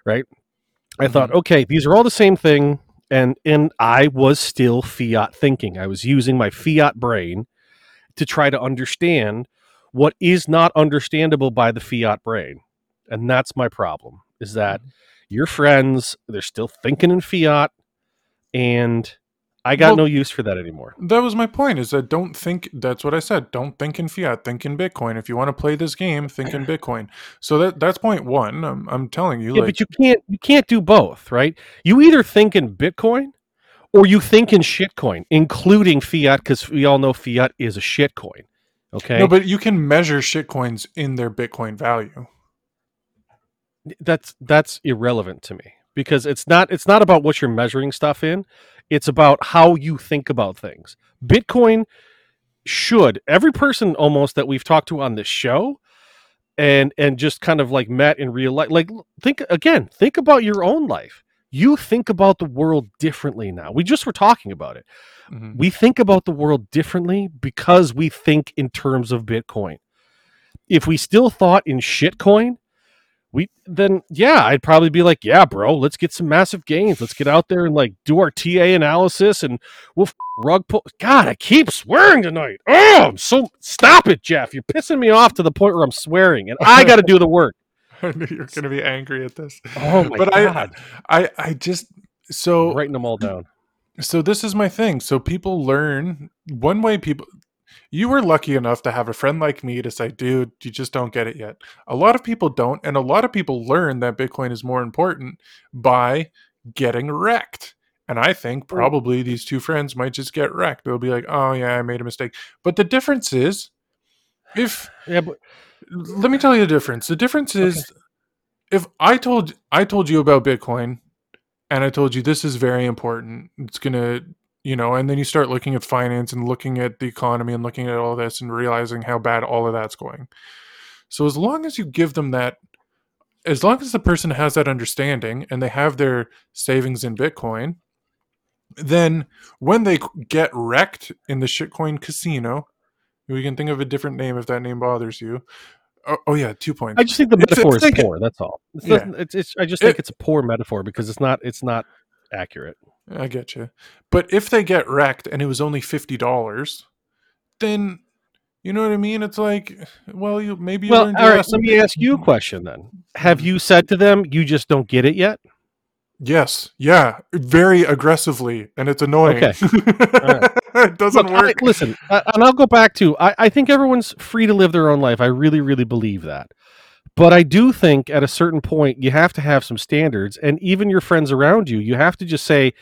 right? I thought, okay, these are all the same thing. And I was still fiat thinking. I was using my fiat brain to try to understand what is not understandable by the fiat brain. And that's my problem, is that your friends, they're still thinking in fiat, and I got no use for that anymore. That was my point, is that don't think, that's what I said, don't think in fiat, think in Bitcoin. If you want to play this game, think in Bitcoin. So that's point one, I'm telling you. Yeah, but you can't do both, right? You either think in Bitcoin or you think in shitcoin, including fiat, because we all know fiat is a shitcoin, okay? No, but you can measure shitcoins in their Bitcoin value. That's irrelevant to me. Because it's not about what you're measuring stuff in. It's about how you think about things. Bitcoin should, every person almost that we've talked to on this show and just kind of like met in real life, like think about your own life. You think about the world differently now. We just were talking about it. Mm-hmm. We think about the world differently because we think in terms of Bitcoin. If we still thought in shitcoin, I'd probably be like, yeah, bro, let's get some massive gains. Let's get out there and like do our TA analysis and we'll rug pull. God, I keep swearing tonight. Oh, stop it, Jeff. You're pissing me off to the point where I'm swearing and I got to do the work. I knew you were going to be angry at this. Oh my God. I'm writing them all down. So this is my thing. So people learn one way you were lucky enough to have a friend like me to say, dude, you just don't get it yet. A lot of people don't. And a lot of people learn that Bitcoin is more important by getting wrecked. And I think probably these two friends might just get wrecked. They'll be like, oh, yeah, I made a mistake. But the difference is, let me tell you the difference. The difference is, if I told you about Bitcoin, and I told you this is very important, it's going to, you know, and then you start looking at finance and looking at the economy and looking at all this and realizing how bad all of that's going. So as long as you give them that, as long as the person has that understanding and they have their savings in Bitcoin, then when they get wrecked in the shitcoin casino, we can think of a different name if that name bothers you. Oh yeah, 2 points. I just think the metaphor is poor. That's all. I just think it's a poor metaphor because it's not accurate. I get you. But if they get wrecked and it was only $50, then you know what I mean. It's like, well, you learned. All right. Let me ask you a question then. Have you said to them, "You just don't get it yet"? Yes. Yeah. Very aggressively, and it's annoying. Okay. All right. It doesn't work. And I'll go back to, I think everyone's free to live their own life. I really, really believe that. But I do think at a certain point, you have to have some standards. And even your friends around you, you have to just say,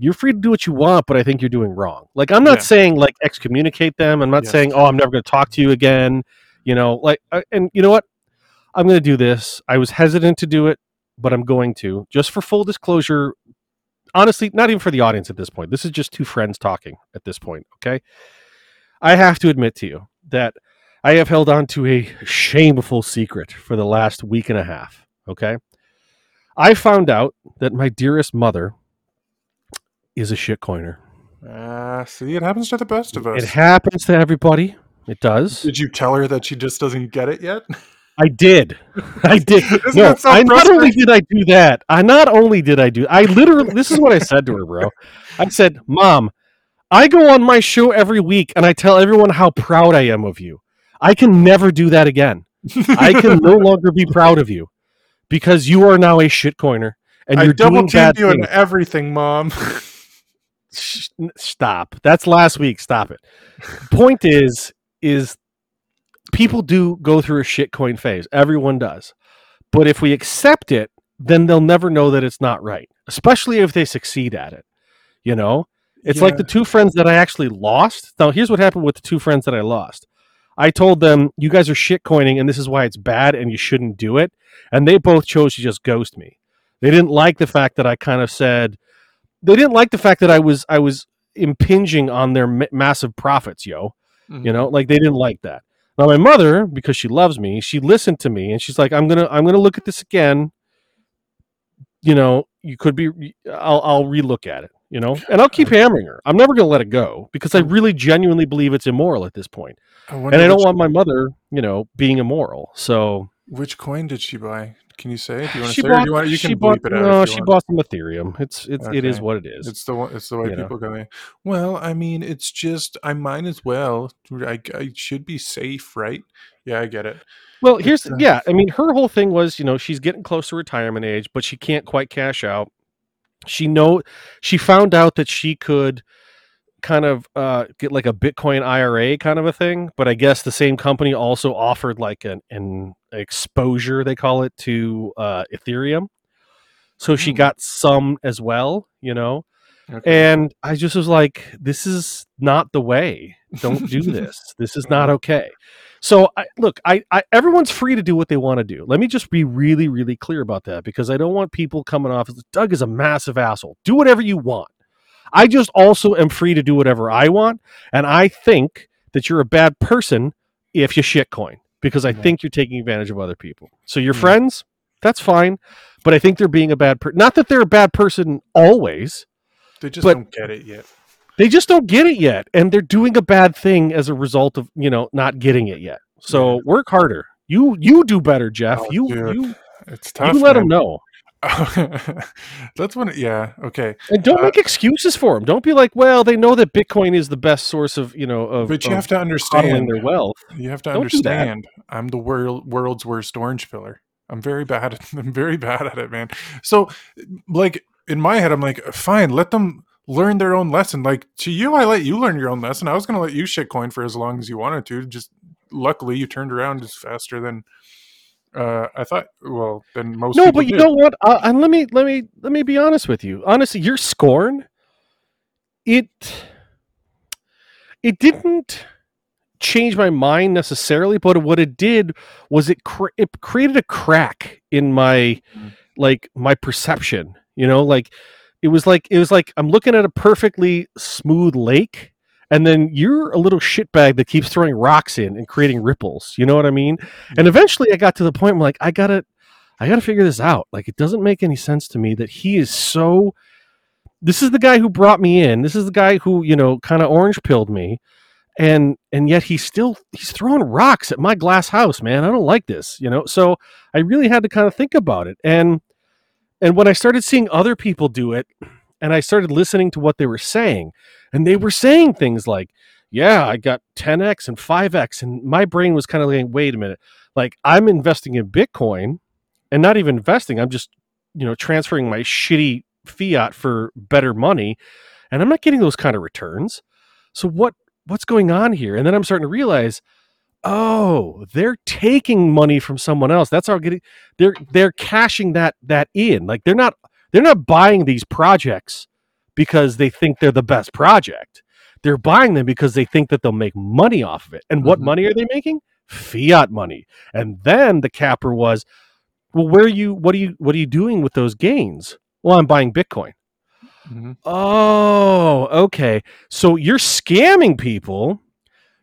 you're free to do what you want, but I think you're doing wrong. Like, I'm not saying, like, excommunicate them. I'm not saying, oh, I'm never going to talk to you again. You know, like, and you know what? I'm going to do this. I was hesitant to do it, but I'm going to. Just for full disclosure, honestly, not even for the audience at this point. This is just two friends talking at this point, okay? I have to admit to you that I have held on to a shameful secret for the last week and a half, okay? I found out that my dearest mother is a shitcoiner. See, it happens to the best of us. It happens to everybody. It does. Did you tell her that she just doesn't get it yet? I did. No, I literally, this is what I said to her, bro. I said, Mom, I go on my show every week and I tell everyone how proud I am of you. I can never do that again. I can no longer be proud of you because you are now a shitcoiner and you're doing bad you things. And everything, Mom. Stop. That's last week. Stop it. Point is people do go through a shitcoin phase. Everyone does. But if we accept it, then they'll never know that it's not right, especially if they succeed at it. You know, it's like the two friends that I actually lost. Now, here's what happened with the two friends that I lost. I told them, you guys are shitcoining, and this is why it's bad, and you shouldn't do it. And they both chose to just ghost me. They didn't like the fact that I kind of said, they didn't like the fact that I was impinging on their massive profits, yo. Mm-hmm. You know, like they didn't like that. Now, my mother, because she loves me, she listened to me and she's like, I'm going to look at this again. You know, you could be, I'll relook at it, you know, and I'll keep hammering her. I'm never going to let it go because I really genuinely believe it's immoral at this point. And I don't want my mother, you know, being immoral. So which coin did she buy? Can you say it? Do you want to say it? You can bleep it out. No, she bought some Ethereum. It is what it is. It's the way people go. Well, I mean, it's just I might as well. I should be safe, right? Yeah, I get it. Well, I mean, her whole thing was, you know, she's getting close to retirement age, but she can't quite cash out. She found out that she could kind of get like a Bitcoin IRA kind of a thing, but I guess the same company also offered like an exposure, they call it, to Ethereum. So she got some as well, you know. Okay. And I just was like, this is not the way. Don't do this. This is not okay. So I everyone's free to do what they want to do. Let me just be really, really clear about that because I don't want people coming off as Doug is a massive asshole. Do whatever you want. I just also am free to do whatever I want. And I think that you're a bad person if you shitcoin because I think you're taking advantage of other people. So your friends, that's fine. But I think they're being a bad person. Not that they're a bad person always. They just don't get it yet. They just don't get it yet. And they're doing a bad thing as a result of, you know, not getting it yet. So work harder. You do better, Jeff. Oh, you it's tough. You let them know. That's when okay, and don't make excuses for them. Don't be like, well, they know that Bitcoin is the best source of, you know, of, but you have to understand their wealth. You have to understand I'm the world's worst orange pillar. I'm very bad at it, man. So like in my head I'm like, fine, let them learn their own lesson. Like to you, I let you learn your own lesson. I was gonna let you shitcoin for as long as you wanted to. Just luckily you turned around as faster than I thought, well, then most people did. You know what? And let me be honest with you. Honestly, your scorn, it didn't change my mind necessarily, but what it did was it created a crack in my my perception. You know, it was like I'm looking at a perfectly smooth lake, and then you're a little shitbag that keeps throwing rocks in and creating ripples. You know what I mean? And eventually I got to the point where I gotta figure this out. Like, it doesn't make any sense to me that he is so, this is the guy who brought me in. This is the guy who, you know, kind of orange pilled me. And yet he's throwing rocks at my glass house, man. I don't like this, you know? So I really had to kind of think about it. And when I started seeing other people do it, and I started listening to what they were saying, and they were saying things like, yeah, I got 10x and 5x. And my brain was kind of like, wait a minute, like, I'm investing in Bitcoin and not even investing. I'm just, you know, transferring my shitty fiat for better money, and I'm not getting those kind of returns. So what's going on here? And then I'm starting to realize, oh, they're taking money from someone else. That's how they're cashing that in. Like, they're not buying these projects because they think they're the best project. They're buying them because they think that they'll make money off of it. And what money are they making? Fiat money. And then the capper was, well, what are you doing with those gains? Well, I'm buying Bitcoin. Mm-hmm. Oh, okay. So you're scamming people.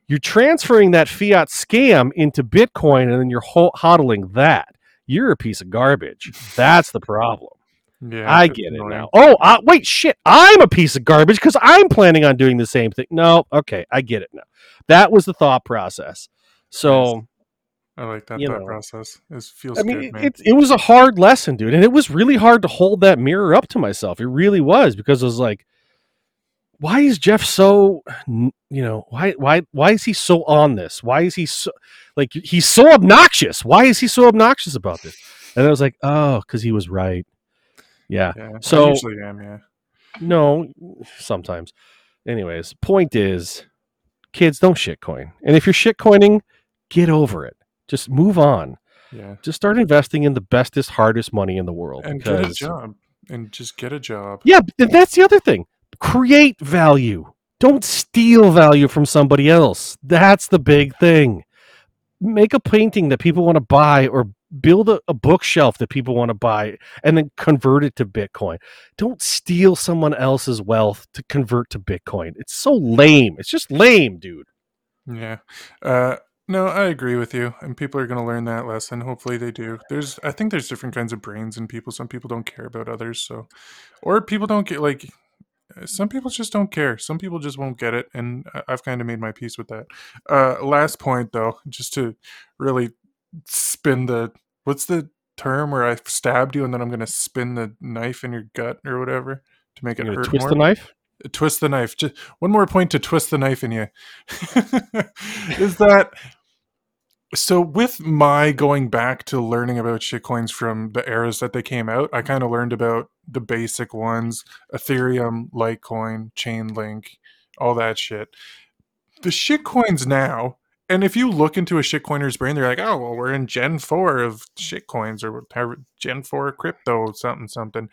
You're transferring that fiat scam into Bitcoin, and then you're hodling that. You're a piece of garbage. That's the problem. Yeah, I get it now. Oh, wait, shit. I'm a piece of garbage because I'm planning on doing the same thing. No, okay, I get it now. That was the thought process. So, nice. I like that thought process. It feels good, man. It was a hard lesson, dude. And it was really hard to hold that mirror up to myself. It really was, because I was like, why is Jeff so, you know, why is he so on this? Why is he so, like, he's so obnoxious? Why is he so obnoxious about this? And I was like, oh, because he was right. Yeah. So I usually am, yeah. No, sometimes. Anyways, point is, kids, don't shitcoin. And if you're shitcoining, get over it. Just move on. Yeah. Just start investing in the bestest, hardest money in the world. And get a job. And just get a job. Yeah, and that's the other thing. Create value. Don't steal value from somebody else. That's the big thing. Make a painting that people want to buy, or build a bookshelf that people want to buy, and then convert it to Bitcoin. Don't steal someone else's wealth to convert to Bitcoin. It's so lame. It's just lame, dude. Yeah. No, I agree with you. And people are going to learn that lesson. Hopefully they do. I think there's different kinds of brains in people. Some people don't care about others. So, or people don't get, like, some people just don't care. Some people just won't get it. And I've kind of made my peace with that. Last point though, just to really spin the, what's the term where I stabbed you and then I'm going to spin the knife in your gut or whatever to make it hurt more? Twist the knife? Twist the knife. Just one more point to twist the knife in you. Is that, so with my going back to learning about shitcoins from the eras that they came out, I kind of learned about the basic ones, Ethereum, Litecoin, Chainlink, all that shit. The shitcoins now, and if you look into a shitcoiner's brain, they're like, oh, well, we're in Gen 4 of shitcoins, or Gen 4 crypto, something.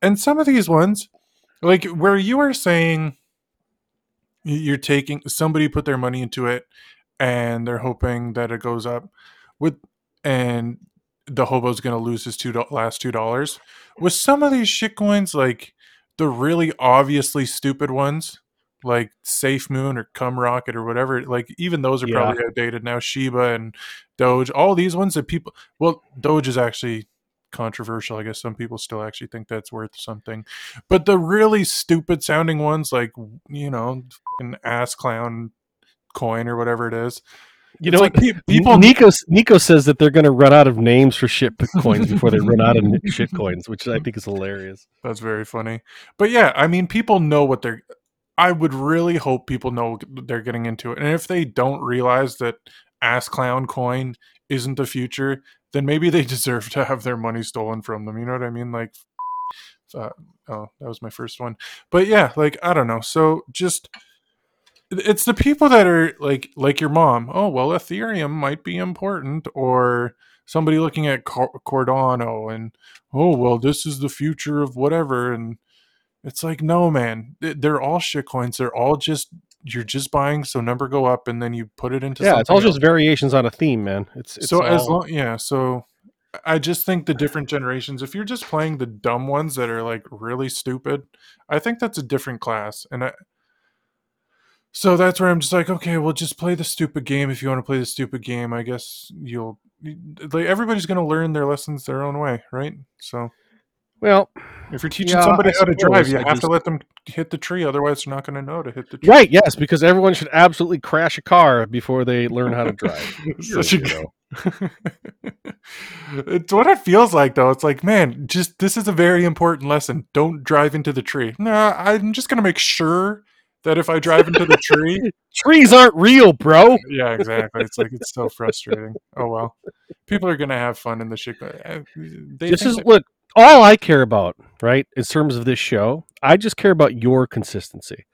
And some of these ones, like where you are saying you're taking, somebody put their money into it and they're hoping that it goes up with, and the hobo's going to lose his last $2. With some of these shitcoins, like the really obviously stupid ones, like SafeMoon or Cum Rocket or whatever, like even those are probably outdated now. Shiba and Doge, all these ones that people, well, Doge is actually controversial. I guess some people still actually think that's worth something, but the really stupid sounding ones, like, you know, an ass clown coin or whatever it is, you know, it's like people. Nico says that they're going to run out of names for shit coins before they run out of shit coins, which I think is hilarious. That's very funny. But yeah, I mean, people know what they're, I would really hope people know they're getting into it, and if they don't realize that ass clown coin isn't the future, then maybe they deserve to have their money stolen from them. You know what I mean? Like, oh, that was my first one. But yeah, like, I don't know. So just, it's the people that are like your mom. Oh, well, Ethereum might be important, or somebody looking at Cardano and, oh, well, this is the future of whatever. And it's like, no, man, they're all shit coins. They're all just, you're just buying. So number go up and then you put it into something. Yeah, it's all just variations on a theme, man. It's so all... as long, yeah. So I just think the different generations, if you're just playing the dumb ones that are like really stupid, I think that's a different class. And so that's where I'm just like, okay, well, just play the stupid game. If you want to play the stupid game, I guess everybody's going to learn their lessons their own way, right? So, well, if you're teaching somebody how to drive, you have to let them hit the tree. Otherwise, they're not going to know to hit the tree. Right, yes, because everyone should absolutely crash a car before they learn how to drive. It's what it feels like, though. It's like, man, just this is a very important lesson. Don't drive into the tree. Nah, I'm just going to make sure that if I drive into the tree... Trees aren't real, bro. Yeah, exactly. It's like, it's so frustrating. Oh, well. People are going to have fun in the shit. This is what all I care about, right? In terms of this show, I just care about your consistency,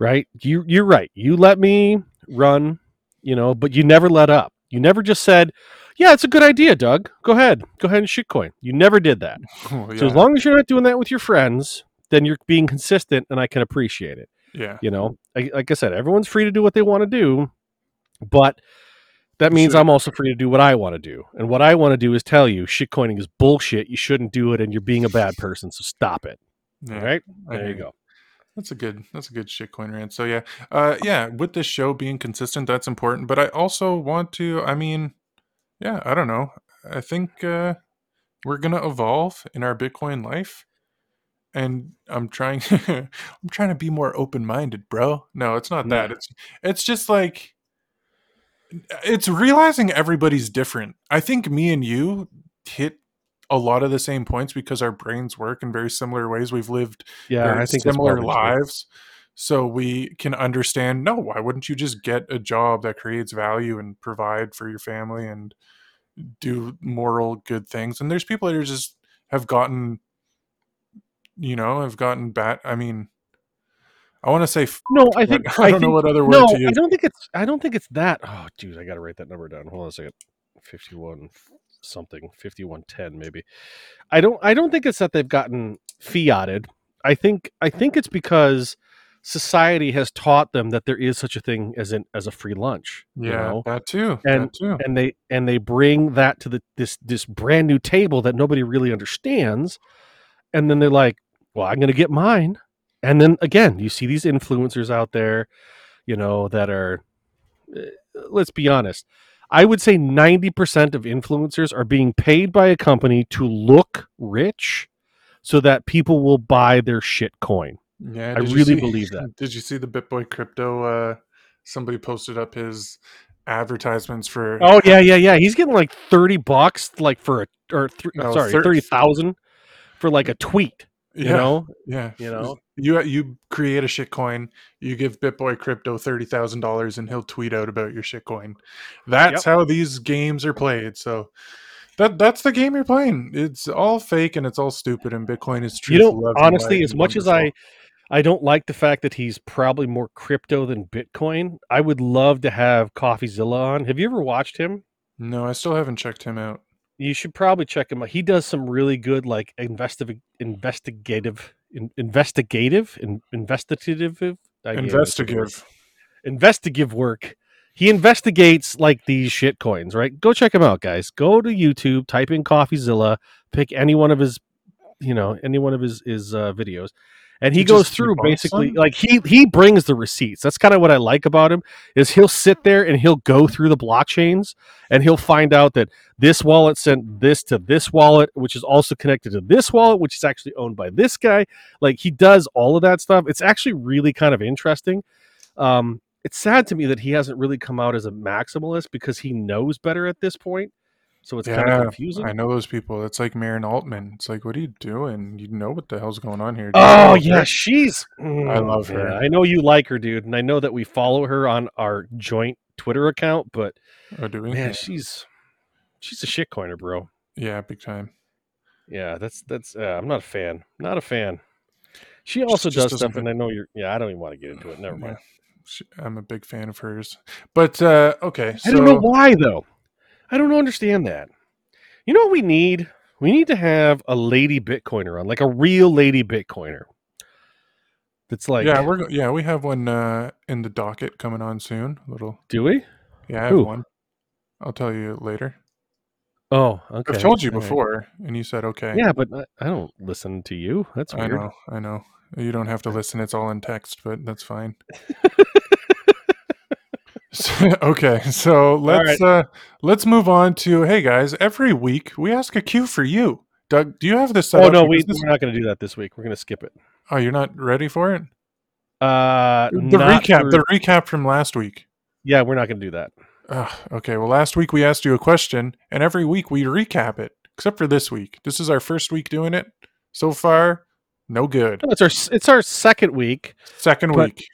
right? You're right. You let me run, but you never let up. You never just said, yeah, it's a good idea, Doug. Go ahead and shitcoin. You never did that. Oh, yeah. So as long as you're not doing that with your friends, then you're being consistent and I can appreciate it. Yeah. Like I said, everyone's free to do what they want to do, but that means I'm also free to do what I want to do. And what I want to do is tell you shitcoining is bullshit. You shouldn't do it. And you're being a bad person. So stop it. Yeah, all right. There you go. That's a good shitcoin rant. So yeah. With this show being consistent, that's important, but I also want to, I don't know. I think, we're going to evolve in our Bitcoin life. And I'm trying to be more open-minded, bro. No, it's not that. It's just like, it's realizing everybody's different. I think me and you hit a lot of the same points because our brains work in very similar ways. We've lived similar lives. So we can understand, no, why wouldn't you just get a job that creates value and provide for your family and do moral good things? And there's people that are just have gotten bad. I mean, I want to say no. I think I don't know what other word to use. I don't think it's that. Oh, dude, I got to write that number down. Hold on a second. 51 something. 5110 maybe. I don't think it's that they've gotten fiated. I think it's because society has taught them that there is such a thing as a free lunch. Yeah, that too. And they bring that to this brand new table that nobody really understands. And then they're like, well, I'm going to get mine. And then again, you see these influencers out there, that are, let's be honest, I would say 90% of influencers are being paid by a company to look rich so that people will buy their shit coin. Yeah, I really believe that. Did you see the BitBoy Crypto? Somebody posted up his advertisements for. Oh, yeah. He's getting like $30, like for $30,000. For like a tweet, you create a shitcoin, you give BitBoy Crypto $30,000 and he'll tweet out about your shitcoin. That's how these games are played. So that's the game you're playing. It's all fake and it's all stupid. And Bitcoin is true. Honestly, as much as I don't like the fact that he's probably more crypto than Bitcoin, I would love to have CoffeeZilla on. Have you ever watched him? No, I still haven't checked him out. You should probably check him out. He does some really good, like investigative work. He investigates like these shit coins, right? Go check him out, guys. Go to YouTube, type in CoffeeZilla, pick any one of his, videos, and he goes through basically like he brings the receipts. That's kind of what I like about him is he'll sit there and he'll go through the blockchains and he'll find out that this wallet sent this to this wallet, which is also connected to this wallet, which is actually owned by this guy. Like he does all of that stuff. It's actually really kind of interesting. It's sad to me that he hasn't really come out as a maximalist because he knows better at this point. So it's kind of confusing. I know those people. It's like Maren Altman. It's like, what are you doing? You know what the hell's going on here. Dude. Oh, yeah. I love her. I know you like her, dude. And I know that we follow her on our joint Twitter account. But, she's a shitcoiner, bro. Yeah, big time. Yeah, that's I'm not a fan. She also does stuff. And I know I don't even want to get into it. Never mind. I'm a big fan of hers. But, okay. I don't know why, though. I don't understand that. You know what we need? We need to have a lady Bitcoiner on, like a real lady Bitcoiner. That's like we have one in the docket coming on soon. A little. Do we? Yeah, I have one. I'll tell you later. Oh, okay. I've told you before, and you said okay. Yeah, but I don't listen to you. That's weird. I know. You don't have to listen. It's all in text, but that's fine. So let's move on to, hey guys, every week we ask a queue for you. Doug, do you have this? Oh no, we're not going to do that this week. We're going to skip it. Oh, you're not ready for it? The recap from last week. Yeah, we're not going to do that. Okay. Well, last week we asked you a question, and every week we recap it, except for this week. This is our first week doing it. So far, no good. No, it's our second week. Second week.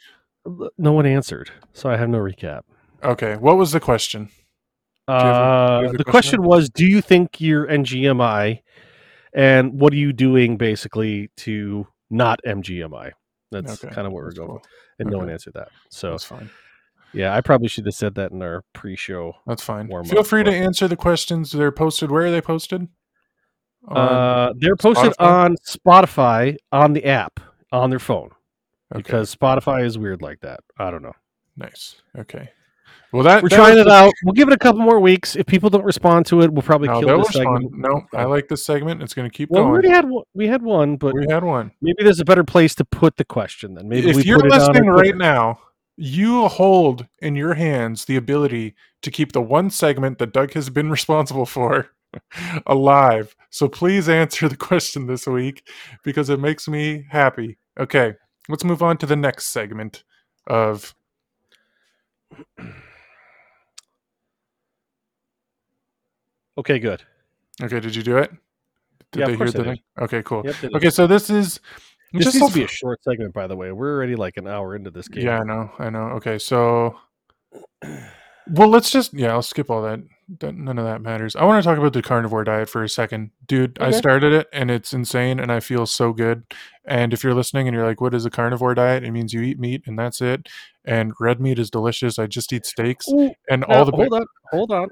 No one answered, so I have no recap. Okay. What was the question? The question was, do you think you're NGMI, and what are you doing basically to not MGMI? That's kind of what we're going with. And no one answered that. So that's fine. Yeah, I probably should have said that in our pre-show. That's fine. Feel free to answer the questions. They're posted. Where are they posted? They're posted on Spotify, on the app, on their phone. Okay. Because Spotify is weird like that. I don't know. Nice. Okay. Well, we're trying it out. We'll give it a couple more weeks. If people don't respond to it, we'll probably kill this segment. No, I like this segment. It's going to keep going. We had one. Maybe there's a better place to put the question then. Maybe if you're listening right now, you hold in your hands the ability to keep the one segment that Doug has been responsible for alive. So please answer the question this week because it makes me happy. Okay, let's move on to the next segment of... Okay, good. Okay, did you do it? Did they hear the thing? Okay, cool. Yep, okay, so this is... This needs to be a short segment, by the way. We're already like an hour into this game. Yeah, I know. Okay, so... Well, let's just... Yeah, I'll skip all that. None of that matters. I want to talk about the carnivore diet for a second. Dude, okay. I started it, and it's insane, and I feel so good. And if you're listening and you're like, what is a carnivore diet? It means you eat meat, and that's it. And red meat is delicious. I just eat steaks. Ooh, and now, all the...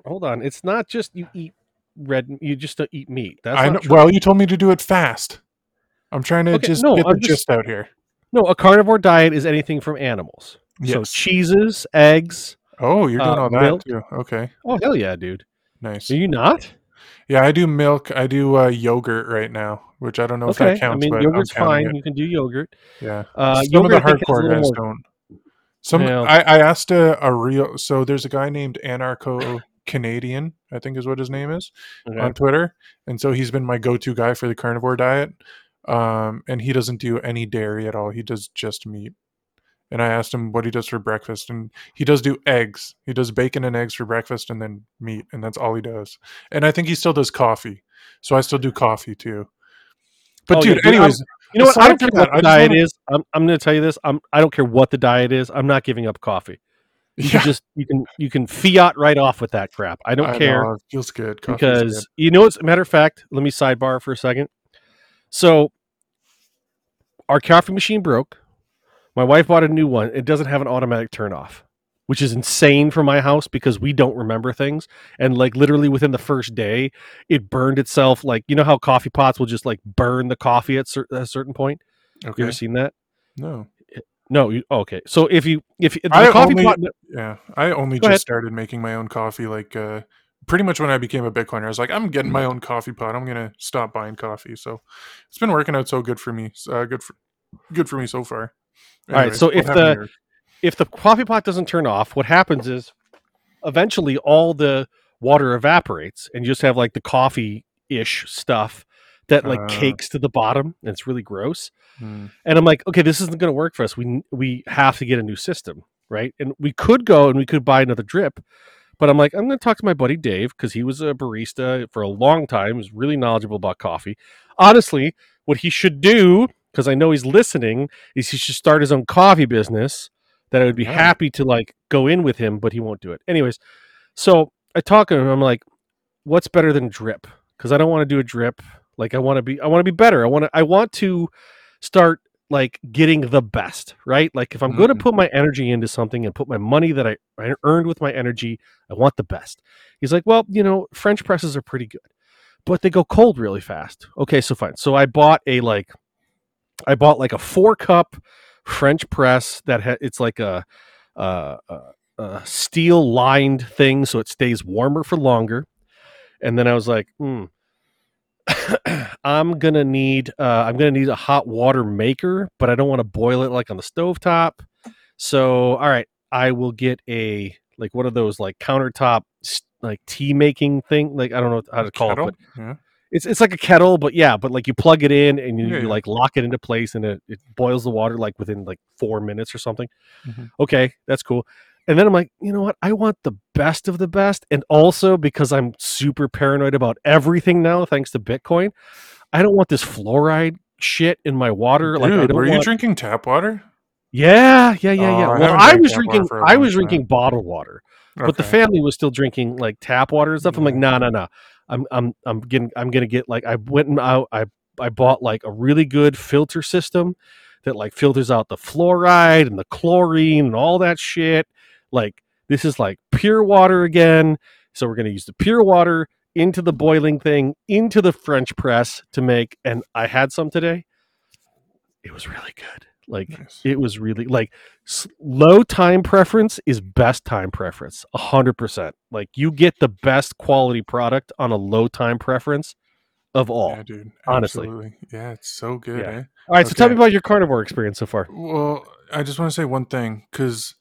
Hold on. It's not just you eat red... You just don't eat meat. That's not true. Well, you told me to do it fast. I'm trying to just get the gist out here. No, a carnivore diet is anything from animals. Yes. So cheeses, eggs. Oh, you're doing all that milk. Too. Okay. Oh, hell yeah, dude. Nice. Are you not? Yeah, I do milk. I do yogurt right now, which I don't know if that counts. I mean, yogurt's fine. You can do yogurt. Yeah. Some yogurt, of the hardcore guys don't. I asked a real... So there's a guy named Anarcho Canadian, I think is what his name is, on Twitter. And so he's been my go-to guy for the carnivore diet. And he doesn't do any dairy at all. He does just meat. And I asked him what he does for breakfast, and he does do eggs. He does bacon and eggs for breakfast, and then meat, and that's all he does. And I think he still does coffee. So I still do coffee too. But anyways, you know what? I don't care what the diet is. I'm going to tell you this. I don't care what the diet is. I'm not giving up coffee. You can fiat right off with that crap. I don't care. Know, it feels good. Coffee's good. You know, as a matter of fact, let me sidebar for a second. So our coffee machine broke. My wife bought a new one. It doesn't have an automatic turn off, which is insane for my house because we don't remember things. And like literally within the first day, it burned itself. Like, you know how coffee pots will just like burn the coffee at a certain point? Okay. You ever seen that? No. Okay. So I only started making my own coffee like pretty much when I became a Bitcoiner. I was like, I'm getting my own coffee pot. I'm going to stop buying coffee. So it's been working out so good for me. Good for me so far. Anyway, all right, so if the coffee pot doesn't turn off, what happens is eventually all the water evaporates and you just have like the coffee-ish stuff that like cakes to the bottom, and it's really gross. And I'm like, okay, this isn't going to work for us. We have to get a new system, right? And we could buy another drip, but I'm like, I'm going to talk to my buddy Dave because he was a barista for a long time. He was really knowledgeable about coffee. Honestly, what he should do, because I know he's listening, is he should start his own coffee business that I would be happy to like go in with him, but he won't do it. Anyways, so I talk to him. I'm like, what's better than drip? Because I don't want to do a drip. Like I want to be better. I want to start like getting the best, right? Like if I'm going to put my energy into something and put my money that I earned with my energy, I want the best. He's like, well, you know, French presses are pretty good. but they go cold really fast. Okay, so fine. So I bought like a 4-cup French press that it's like a steel lined thing, so it stays warmer for longer. And then I was like, I'm gonna need a hot water maker, but I don't want to boil it like on the stovetop. So all right, I will get a like one of those like countertop like tea making thing. Like I don't know how to call it. But yeah. It's like a kettle, but yeah, but like you plug it in and you like lock it into place, and it boils the water like within like 4 minutes or something. Mm-hmm. Okay, that's cool. And then I'm like, you know what? I want the best of the best. And also because I'm super paranoid about everything now, thanks to Bitcoin, I don't want this fluoride shit in my water. Dude, like, you drinking tap water? Yeah. Well, I was drinking bottled water, but the family was still drinking like tap water and stuff. I'm like, no. I'm gonna get like I bought like a really good filter system that like filters out the fluoride and the chlorine and all that shit. Like this is like pure water again. So we're going to use the pure water into the boiling thing, into the French press to make. And I had some today. It was really good. Like nice. It was really like low time preference is best time preference. 100%. Like you get the best quality product on a low time preference of all. Yeah, dude. Honestly. Absolutely. Yeah. It's so good. Yeah. Eh? All right. Okay. So tell me about your carnivore experience so far. Well, I just want to say one thing. Cause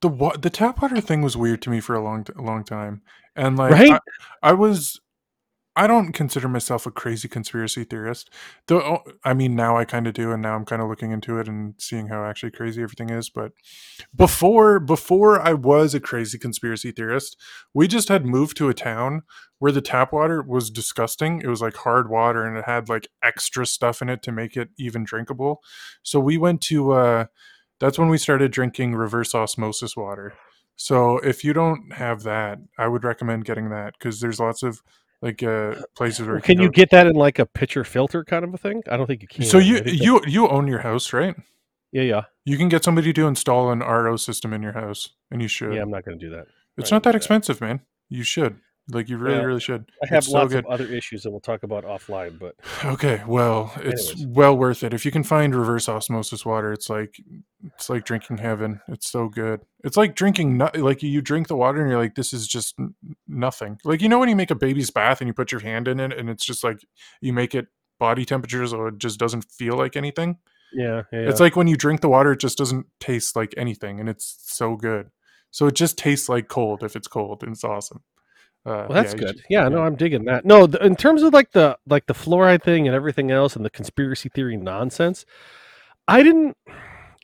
the tap water thing was weird to me for a long time, and like right? I don't consider myself a crazy conspiracy theorist, though. I mean, now I kind of do, and now I'm kind of looking into it and seeing how actually crazy everything is. But before I was a crazy conspiracy theorist, we just had moved to a town where the tap water was disgusting. It was like hard water, and it had like extra stuff in it to make it even drinkable. So we went to that's when we started drinking reverse osmosis water. So if you don't have that, I would recommend getting that, because there's lots of like places where you can get that in like a pitcher filter kind of a thing. I don't think you can. So you own your house, right? Yeah. You can get somebody to install an RO system in your house, and you should. Yeah, I'm not going to do that. It's not that expensive, man. You should. Like you really should. I have lots of other issues that we'll talk about offline, but okay. Well, it's well worth it if you can find reverse osmosis water. It's like drinking heaven. It's so good. It's like drinking like you drink the water and you're like, this is just nothing. Like you know when you make a baby's bath and you put your hand in it and it's just like you make it body temperature, so it just doesn't feel like anything. Yeah. It's like when you drink the water, it just doesn't taste like anything, and it's so good. So it just tastes like cold if it's cold, and it's awesome. Well, that's good. I'm digging that. No, in terms of like the fluoride thing and everything else and the conspiracy theory nonsense, I didn't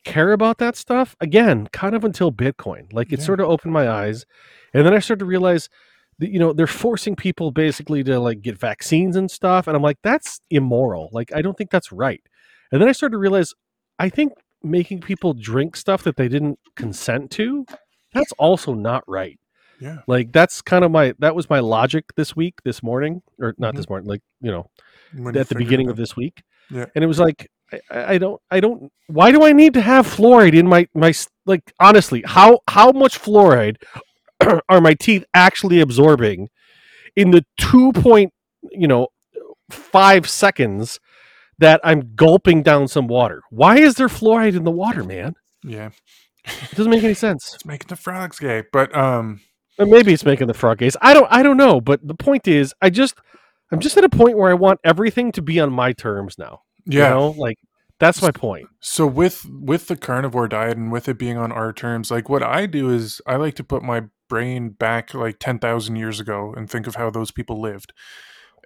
care about that stuff again, kind of until Bitcoin. Like it sort of opened my eyes, and then I started to realize that they're forcing people basically to like get vaccines and stuff, and I'm like, that's immoral. Like I don't think that's right. And then I started to realize I think making people drink stuff that they didn't consent to, that's also not right. Yeah. Like that's kind of that was my logic this morning, or not this morning, like, at the beginning of this week. Yeah. And it was like, I don't, why do I need to have fluoride in my, like, honestly, how much fluoride are my teeth actually absorbing in the 2.5 seconds that I'm gulping down some water? Why is there fluoride in the water, man? Yeah. It doesn't make any sense. It's making the frogs gay, but, or maybe it's making the frog gaze. I don't know. But the point is, I'm just at a point where I want everything to be on my terms now. Yeah. Like that's my point. So with the carnivore diet and with it being on our terms, like what I do is I like to put my brain back like 10,000 years ago and think of how those people lived.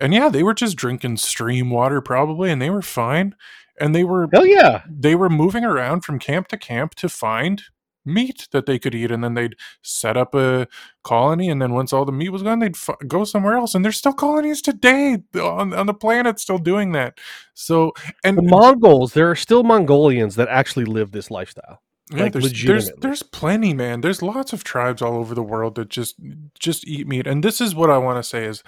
And yeah, they were just drinking stream water probably, and they were fine. And they were moving around from camp to camp to find meat that they could eat, and then they'd set up a colony, and then once all the meat was gone, they'd go somewhere else, and there's still colonies today on the planet still doing that. So, and the Mongols, there are still Mongolians that actually live this lifestyle. Yeah, like there's plenty, man. There's lots of tribes all over the world that just eat meat. And this is what I want to say is,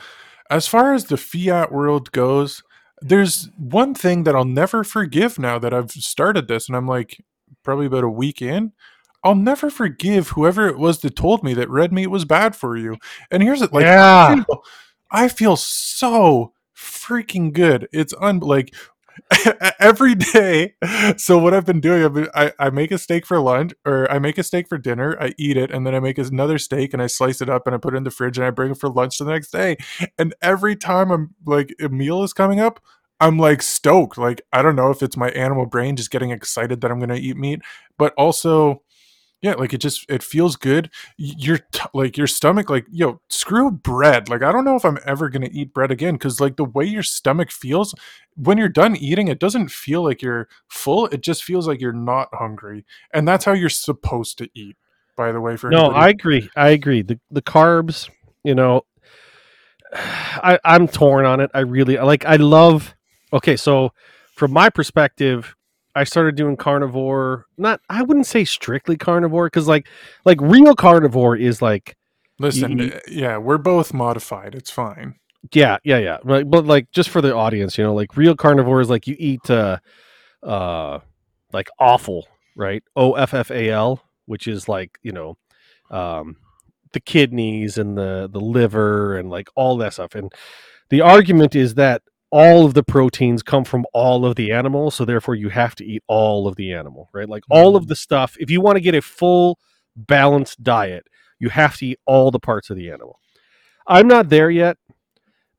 as far as the fiat world goes, there's one thing that I'll never forgive now that I've started this, and I'm like probably about a week in. I'll never forgive whoever it was that told me that red meat was bad for you. And here's it. Like, I feel so freaking good. It's like every day. So what I've been doing, I make a steak for lunch, or I make a steak for dinner, I eat it, and then I make another steak and I slice it up and I put it in the fridge and I bring it for lunch the next day. And every time I'm like, a meal is coming up, I'm like stoked. Like, I don't know if it's my animal brain just getting excited that I'm going to eat meat, but also, yeah, like it feels good. Your stomach, like, yo, screw bread. Like, I don't know if I'm ever going to eat bread again, because like the way your stomach feels when you're done eating, it doesn't feel like you're full. It just feels like you're not hungry. And that's how you're supposed to eat, by the way. I agree. The carbs, you know, I'm torn on it. Okay, so from my perspective, I started doing carnivore. I wouldn't say strictly carnivore, because like real carnivore is like. Listen, yeah, we're both modified. It's fine. Yeah. But like, just for the audience, you know, like real carnivore is like you eat like offal, right? OFFAL, which is like, you know, the kidneys and the liver and like all that stuff. And the argument is that all of the proteins come from all of the animals, so therefore you have to eat all of the animal, right? Like all of the stuff. If you want to get a full balanced diet, you have to eat all the parts of the animal. I'm not there yet.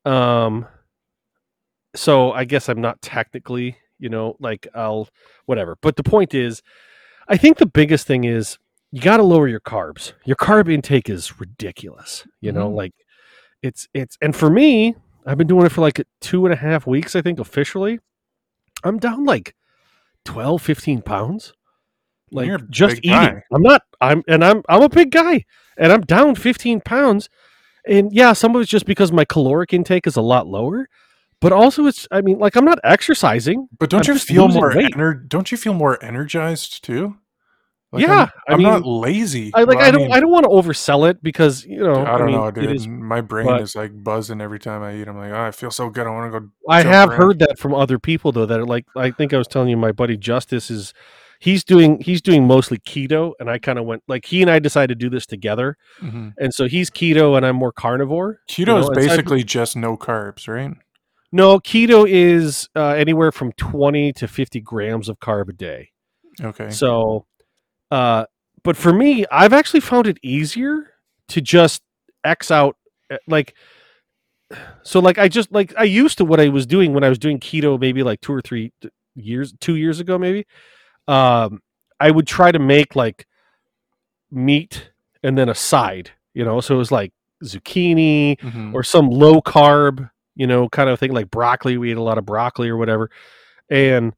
So I guess I'm not technically, you know, like I'll whatever. But the point is, I think the biggest thing is you got to lower your carbs. Your carb intake is ridiculous, you know, like it's, and for me, I've been doing it for like 2.5 weeks, I think, officially. I'm down like 12, 15 pounds. Like, you're just eating. Guy. I'm a big guy, and I'm down 15 pounds. And yeah, some of it's just because my caloric intake is a lot lower, but also I'm not exercising. But don't you feel more energized too? Like, yeah, I'm not lazy. I don't want to oversell it, because you know. I don't know, dude. My brain is like buzzing every time I eat. I'm like, oh, I feel so good. I want to go. I have heard that from other people though. That are like, I think I was telling you, my buddy Justice is, he's doing mostly keto, and I kind of went like, he and I decided to do this together, and so he's keto and I'm more carnivore. Keto is basically just no carbs, right? No, keto is anywhere from 20 to 50 grams of carb a day. Okay, so. But for me, I've actually found it easier to just X out, like, so like, I just like, I used to what I was doing when I was doing keto, maybe like 2 years ago, maybe, I would try to make like meat and then a side, you know, so it was like zucchini or some low carb, you know, kind of thing, like broccoli. We ate a lot of broccoli or whatever. And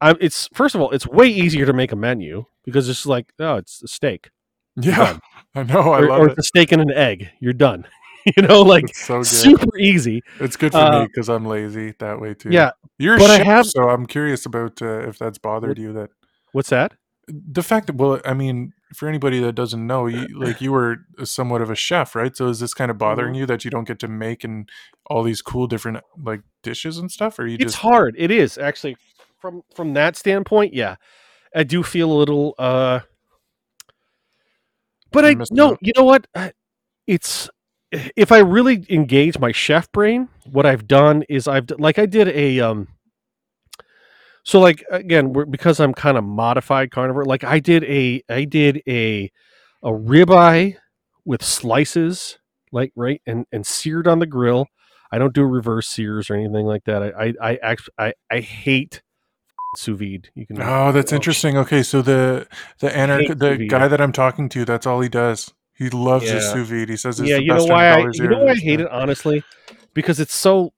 it's, first of all, it's way easier to make a menu, because it's like, oh, it's a steak. Yeah, I know. I love it. Or it's a steak and an egg. You're done. You know, like, it's so super easy. It's good for me, because I'm lazy that way too. Yeah, so I'm curious about if that's bothered you. That what's that? The fact that, well, I mean, for anybody that doesn't know, you were somewhat of a chef, right? So is this kind of bothering you that you don't get to make and all these cool different like dishes and stuff? Or it's hard. It is actually. From that standpoint, yeah, I do feel a little. But I no, you know what? It's, if I really engage my chef brain, what I've done is I did a So like, again, because I'm kind of modified carnivore. Like I did a ribeye with slices, like right and seared on the grill. I don't do reverse sears or anything like that. I hate sous vide. You can. Oh, that's interesting. Okay, so the guy that I'm talking to, that's all he does. He loves his sous vide. He says it's the best. You know why I hate it, honestly? Because it's so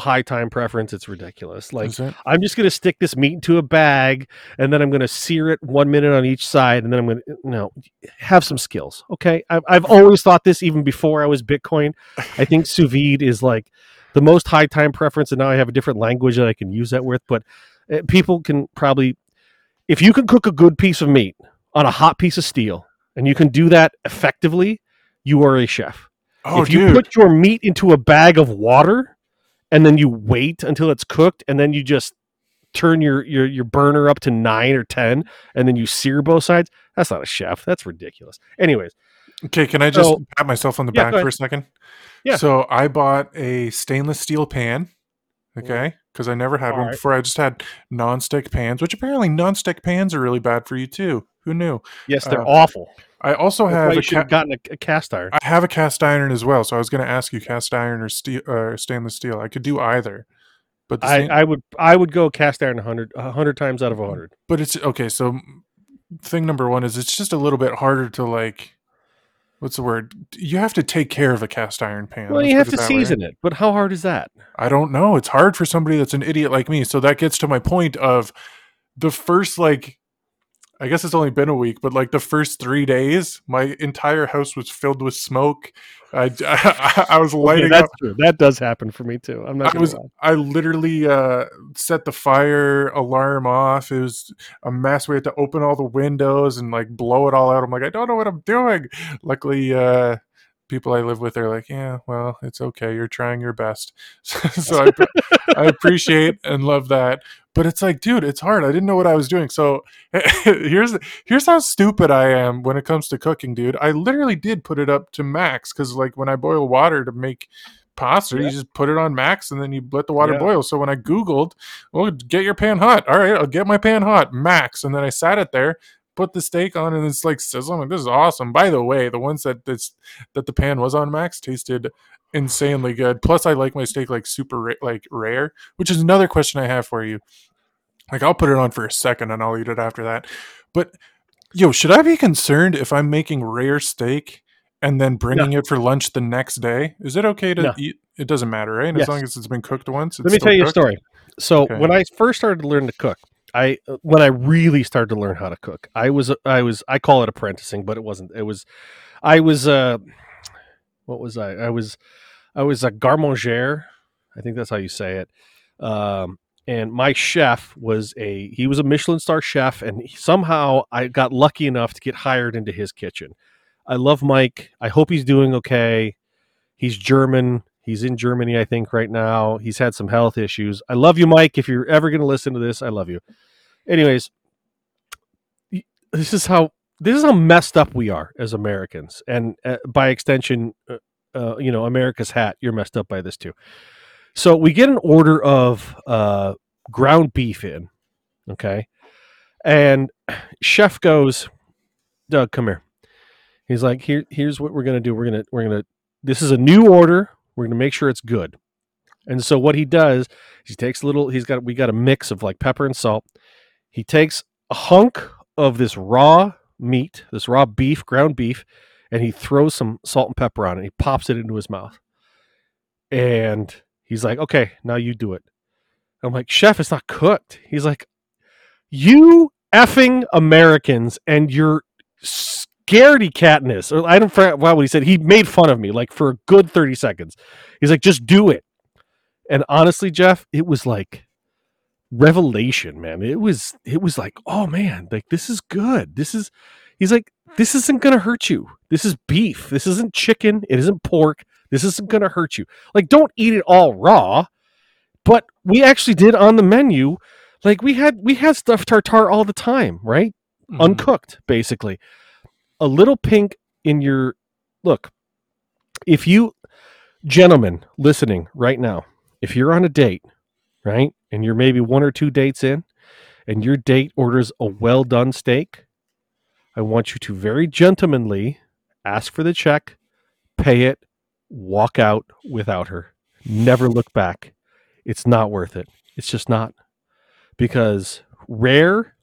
high time preference, it's ridiculous. Like, I'm just gonna stick this meat into a bag, and then I'm gonna sear it 1 minute on each side, and then I'm gonna have some skills. Okay, I've always thought this even before I was Bitcoin. I think sous vide is like the most high time preference, and now I have a different language that I can use that with, but. People can probably, if you can cook a good piece of meat on a hot piece of steel, and you can do that effectively, you are a chef. Oh, if you put your meat into a bag of water, and then you wait until it's cooked, and then you just turn your burner up to 9 or 10, and then you sear both sides, that's not a chef. That's ridiculous. Anyways. Okay, can I just pat myself on the back for a second? Yeah. So I bought a stainless steel pan. Okay. Because I never had one before. I just had nonstick pans, which apparently nonstick pans are really bad for you too. Who knew? Yes, they're awful. I also have gotten a cast iron. I have a cast iron as well, so I was going to ask you, cast iron or steel, stainless steel. I could do either, but I would go cast iron 100 times out of 100. But it's okay. So thing number one is it's just a little bit harder to like. What's the word? You have to take care of a cast iron pan. Well, you have to season it. But how hard is that? I don't know. It's hard for somebody that's an idiot like me. So that gets to my point of the first, like, I guess it's only been a week, but like the first 3 days, my entire house was filled with smoke. I was lighting up. True. That does happen for me too. I'm not. I literally set the fire alarm off. It was a mess. We had to open all the windows and like blow it all out. I'm like, I don't know what I'm doing. Luckily, people I live with are like, yeah, well, it's okay. You're trying your best. So I appreciate and love that. But it's like, dude, it's hard. I didn't know what I was doing. So here's how stupid I am when it comes to cooking, dude. I literally did put it up to max because, like, when I boil water to make pasta, you just put it on max and then you let the water boil. So when I Googled, well, get your pan hot. All right, I'll get my pan hot, max. And then I sat it there, put the steak on, and it's like sizzling. Like, this is awesome. By the way, the ones that the pan was on max tasted insanely good. Plus, I like my steak like super like rare, which is another question I have for you. Like, I'll put it on for a second and I'll eat it after that. But yo, should I be concerned if I'm making rare steak and then bringing it for lunch the next day? Is it okay to eat? It doesn't matter, right? Yes. As long as it's been cooked once. Let me tell you a story. So when I first started to learn to cook, when I really started to learn how to cook, I call it apprenticing, but it wasn't. It was, I was a garmanger. I think that's how you say it. And my chef was a Michelin star chef, and somehow I got lucky enough to get hired into his kitchen. I love Mike. I hope he's doing okay. He's German. He's in Germany, I think, right now. He's had some health issues. I love you, Mike. If you're ever going to listen to this, I love you. Anyways, this is how messed up we are as Americans, and by extension, America's hat. You're messed up by this too. So we get an order of ground beef in, okay? And chef goes, "Doug, come here." He's like, "Here's what we're gonna do. We're gonna. This is a new order. We're gonna make sure it's good." And so what he does is he takes a little. We got a mix of like pepper and salt. He takes a hunk of this raw meat, this raw beef, ground beef, and he throws some salt and pepper on it. He pops it into his mouth, and he's like, "Okay, now you do it." I'm like, "Chef, it's not cooked." He's like, "You effing Americans and your scaredy catness." Or I don't forget what he said. He made fun of me like for a good 30 seconds. He's like, "Just do it." And honestly, Jeff, it was like revelation, man. It was like, oh man, like this is good. He's like, "This isn't gonna hurt you. This is beef. This isn't chicken. It isn't pork. This isn't going to hurt you. Like, don't eat it all raw." But we actually did on the menu. Like, we had stuffed tartare all the time, right? Mm-hmm. Uncooked, basically. A little pink in your... Look, if you... Gentlemen listening right now, if you're on a date, right? And you're maybe one or two dates in, and your date orders a well-done steak, I want you to very gentlemanly ask for the check, pay it, walk out without her. Never look back. It's not worth it. It's just not. Because rare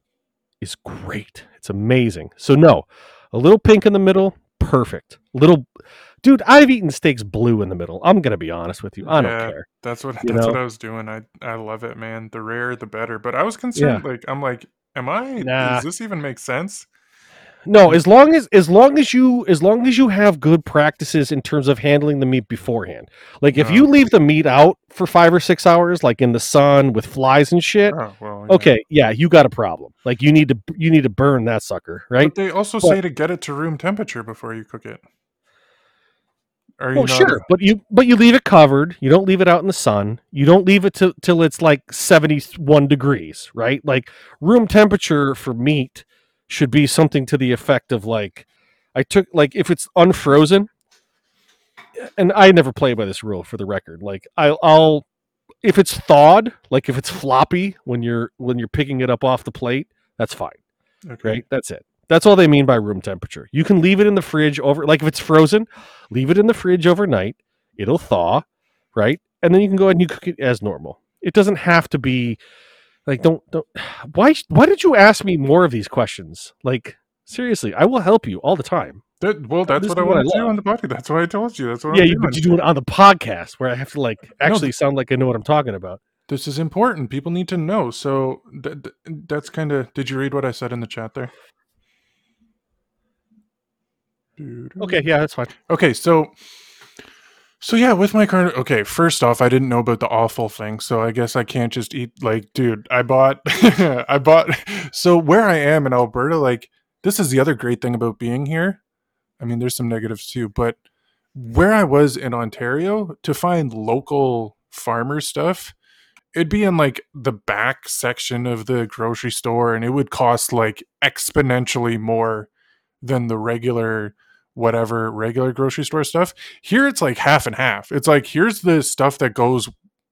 is great. It's amazing. So no, a little pink in the middle, perfect. Little dude, I've eaten steaks blue in the middle. I'm gonna be honest with you. I don't care. That's what I was doing. I love it, man. The rarer the better. But I was concerned, like I'm like, does this even make sense? No, as long as you have good practices in terms of handling the meat beforehand. Like if you leave the meat out for 5 or 6 hours, like in the sun with flies and shit, you got a problem. Like you need to burn that sucker, right? But they also say to get it to room temperature before you cook it. But you leave it covered. You don't leave it out in the sun. You don't leave it till it's like 71 degrees, right? Like room temperature for meat should be something to the effect of like, I took like if it's unfrozen, and I never play by this rule for the record. Like I'll if it's thawed, like if it's floppy when you're picking it up off the plate, that's fine. Okay. Right? That's it. That's all they mean by room temperature. You can leave it in the fridge over, like if it's frozen, leave it in the fridge overnight. It'll thaw, right? And then you can go ahead and you cook it as normal. It doesn't have to be like, don't, why did you ask me more of these questions? Like, seriously, I will help you all the time. Well, that's what I want to do on the podcast. That's what I told you. That's what I'm doing. But you do it on the podcast where I have to like actually sound like I know what I'm talking about. This is important. People need to know. So that's kind of, did you read what I said in the chat there? Okay, yeah, that's fine. Okay, so yeah, with my card. Okay, first off, I didn't know about the awful thing, so I guess I can't just eat. Like, dude, I bought. So where I am in Alberta, like this is the other great thing about being here. I mean, there's some negatives too, but where I was in Ontario to find local farmer stuff, it'd be in like the back section of the grocery store, and it would cost like exponentially more than the regular grocery store stuff. Here it's like half and half. It's like, here's the stuff that goes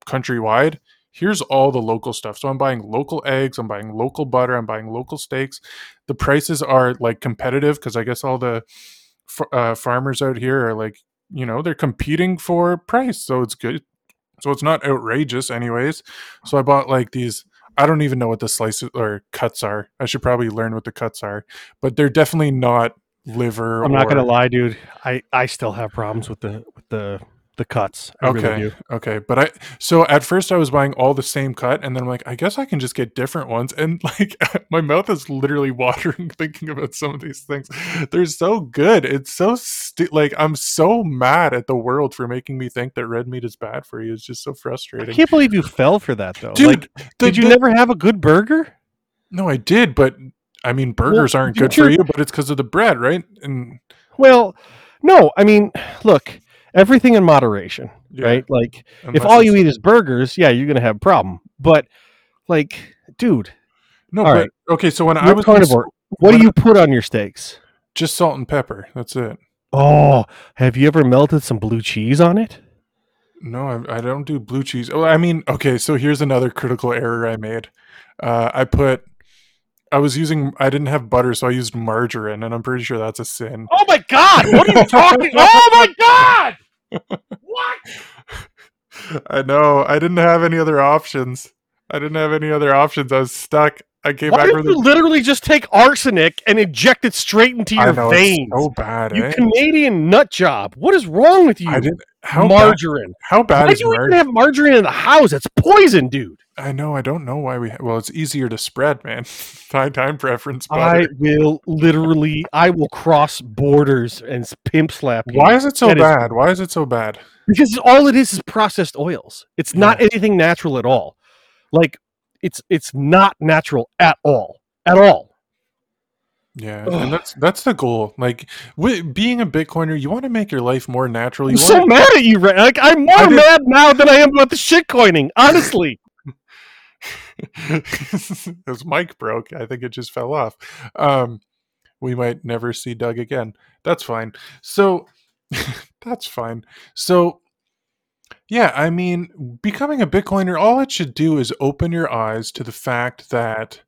countrywide, here's all the local stuff. So I'm buying local eggs, I'm buying local butter, I'm buying local steaks. The prices are like competitive because I guess all the farmers out here are like, you know, they're competing for price, so it's good. So it's not outrageous anyways. So I bought like these, I don't even know what the slices or cuts are. I should probably learn what the cuts are, but they're definitely not liver. I'm not gonna lie, dude. I still have problems with the cuts. Okay, but so at first I was buying all the same cut, and then I'm like, I guess I can just get different ones. And like, my mouth is literally watering thinking about some of these things. They're so good. It's so like, I'm so mad at the world for making me think that red meat is bad for you. It's just so frustrating. I can't believe you fell for that though, dude. Like, did you never have a good burger? No, I did, but I mean, burgers aren't good for you, but it's because of the bread, right? And well, no, I mean, look. Everything in moderation, right? Like, unless if all you eat is burgers, yeah, you're gonna have a problem. But, like, dude, no. But, right. Okay, so when I was carnivore, what do you put on your steaks? Just salt and pepper. That's it. Oh, have you ever melted some blue cheese on it? No, I don't do blue cheese. Oh, I mean, okay. So here's another critical error I made. I didn't have butter, so I used margarine, and I'm pretty sure that's a sin. Oh my God! What are you talking? Oh my God! What? I know. I didn't have any other options. I was stuck. I came back. Why did you literally just take arsenic and inject it straight into your veins? It's so bad, you Canadian nut job. What is wrong with you? Margarine. How bad is margarine? Why do you even have margarine in the house? It's poison, dude. I know. I don't know why well, it's easier to spread, man. Time preference. Butter. I will cross borders and pimp slap you. Why is it so bad? Why is it so bad? Because all it is processed oils. It's not anything natural at all. Like, it's not natural at all. At all. Yeah, and that's the goal. Like, being a Bitcoiner, you want to make your life more natural. I'm so mad at you, right? Like, I'm more mad now than I am about the shitcoining, honestly. His mic broke. I think it just fell off. We might never see Doug again. That's fine. So that's fine. So yeah, I mean, becoming a Bitcoiner, all it should do is open your eyes to the fact that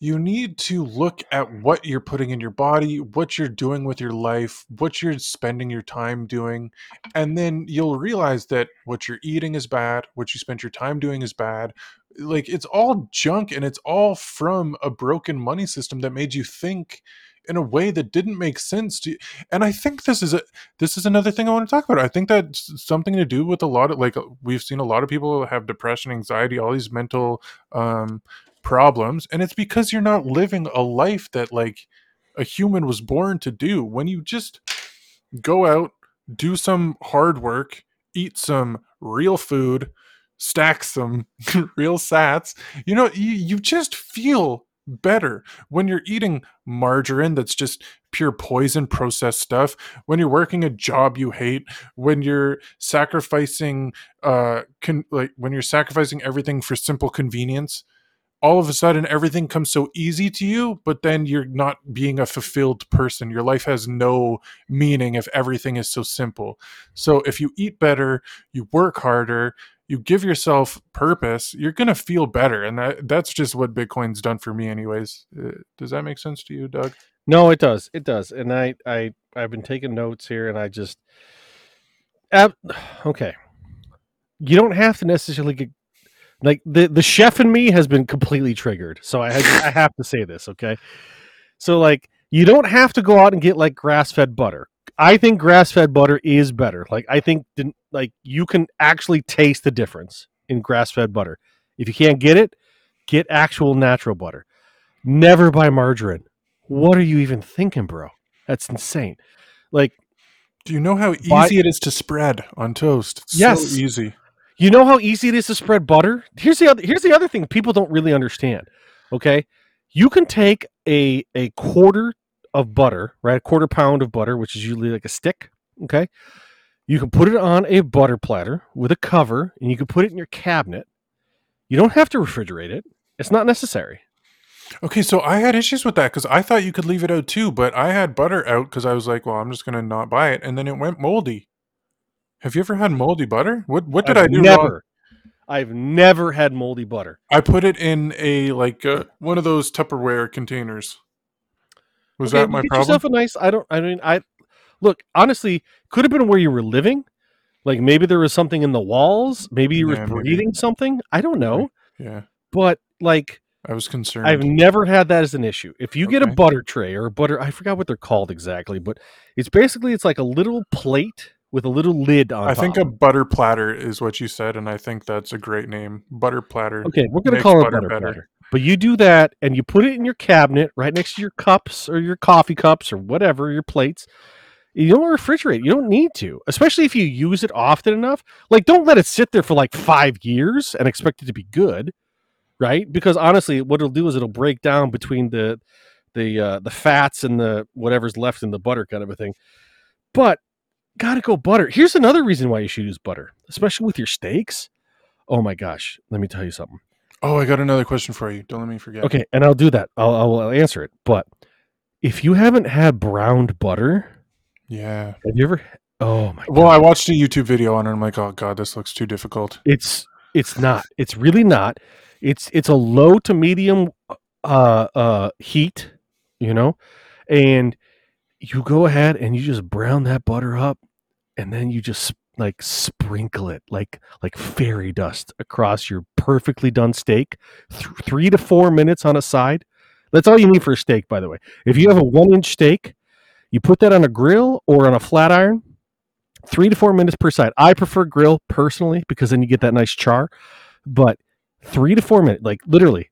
you need to look at what you're putting in your body, what you're doing with your life, what you're spending your time doing, and then you'll realize that what you're eating is bad, what you spent your time doing is bad. Like, it's all junk, and it's all from a broken money system that made you think in a way that didn't make sense to you. And I think this is another thing I want to talk about. I think that's something to do with a lot of, like, we've seen a lot of people have depression, anxiety, all these mental problems, and it's because you're not living a life that, like, a human was born to do. When you just go out, do some hard work, eat some real food, stack some real sats, you know, you just feel better. When you're eating margarine that's just pure poison, processed stuff, when you're working a job you hate, when you're sacrificing everything for simple convenience, all of a sudden everything comes so easy to you, but then you're not being a fulfilled person. Your life has no meaning if everything is so simple. So if you eat better, you work harder, you give yourself purpose, you're going to feel better. And that's just what Bitcoin's done for me anyways. Does that make sense to you, Doug? No, it does. It does. And I've been taking notes here, and I just, okay. You don't have to necessarily get, like, the chef in me has been completely triggered. So I have to say this, okay? So, like, you don't have to go out and get, like, grass-fed butter. I think grass-fed butter is better. Like, I think, like, you can actually taste the difference in grass-fed butter. If you can't get it, get actual natural butter. Never buy margarine. What are you even thinking, bro? That's insane. Like, do you know how easy it is to spread on toast? It's yes. So easy. You know how easy it is to spread butter? Here's the other thing people don't really understand, okay? You can take a quarter of butter, right? A quarter pound of butter, which is usually like a stick, okay? You can put it on a butter platter with a cover, and you can put it in your cabinet. You don't have to refrigerate it. It's not necessary. Okay, so I had issues with that because I thought you could leave it out too, but I had butter out because I was like, well, I'm just going to not buy it, and then it went moldy. Have you ever had moldy butter? What did I do never, wrong? I've never had moldy butter. I put it in a one of those Tupperware containers. Was okay, that my problem? Yourself a nice, look, honestly, could have been where you were living. Like maybe there was something in the walls. Maybe you were breathing something. I don't know. Yeah. But like, I was concerned. I've never had that as an issue. If you get a butter tray or I forgot what they're called exactly, but it's like a little plate with a little lid on top. I think a butter platter is what you said, and I think that's a great name. Butter platter. Okay, we're going to call it butter platter. But you do that, and you put it in your cabinet right next to your cups or your coffee cups or whatever, your plates. You don't refrigerate. You don't need to, especially if you use it often enough. Like, don't let it sit there for like 5 years and expect it to be good, right? Because honestly, what it'll do is it'll break down between the fats and the whatever's left in the butter kind of a thing. But gotta go butter. Here's another reason why you should use butter, especially with your steaks. Oh my gosh, let me tell you something. Oh, I got another question for you. Don't let me forget. Okay, and I'll do that. I'll answer it. But if you haven't had browned butter, yeah, have you ever? Oh my. Well, God. I watched a YouTube video on it. I'm like, oh God, this looks too difficult. It's not. It's really not. It's a low to medium heat, you know, and you go ahead and you just brown that butter up. And then you just like sprinkle it like fairy dust across your perfectly done steak. 3 to 4 minutes on a side. That's all you need for a steak, by the way. If you have a 1-inch steak, you put that on a grill or on a flat iron. 3 to 4 minutes per side. I prefer grill personally because then you get that nice char. But 3 to 4 minutes, like literally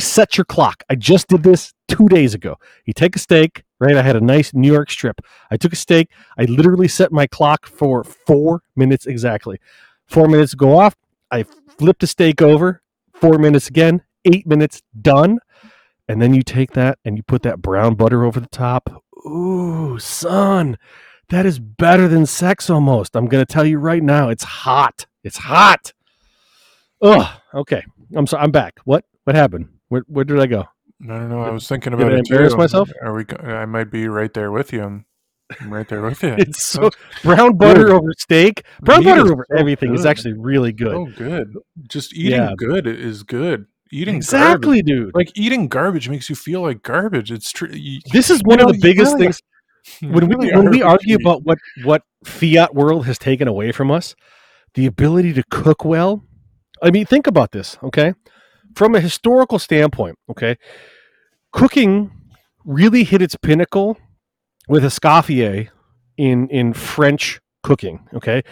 set your clock. I just did this 2 days ago. You take a steak. Right, I had a nice New York strip. I took a steak. I literally set my clock for 4 minutes exactly. 4 minutes go off. I flipped the steak over. 4 minutes again. 8 minutes done. And then you take that and you put that brown butter over the top. Ooh, son, that is better than sex almost. I'm gonna tell you right now, it's hot. It's hot. Ugh. Okay. I'm sorry. I'm back. What happened? Where did I go? I don't know. I was thinking about it. Did I embarrass myself? I might be right there with you. I'm right there with you. It's so brown butter good. Over steak. Brown butter over everything is actually really good. Oh, good. Just eating good is good. Eating exactly, garbage, dude. Like eating garbage makes you feel like garbage. It's true. This is one of the biggest things. When we argue about what fiat world has taken away from us, the ability to cook well. I mean, think about this, okay? From a historical standpoint, okay, cooking really hit its pinnacle with escoffier in French cooking, okay?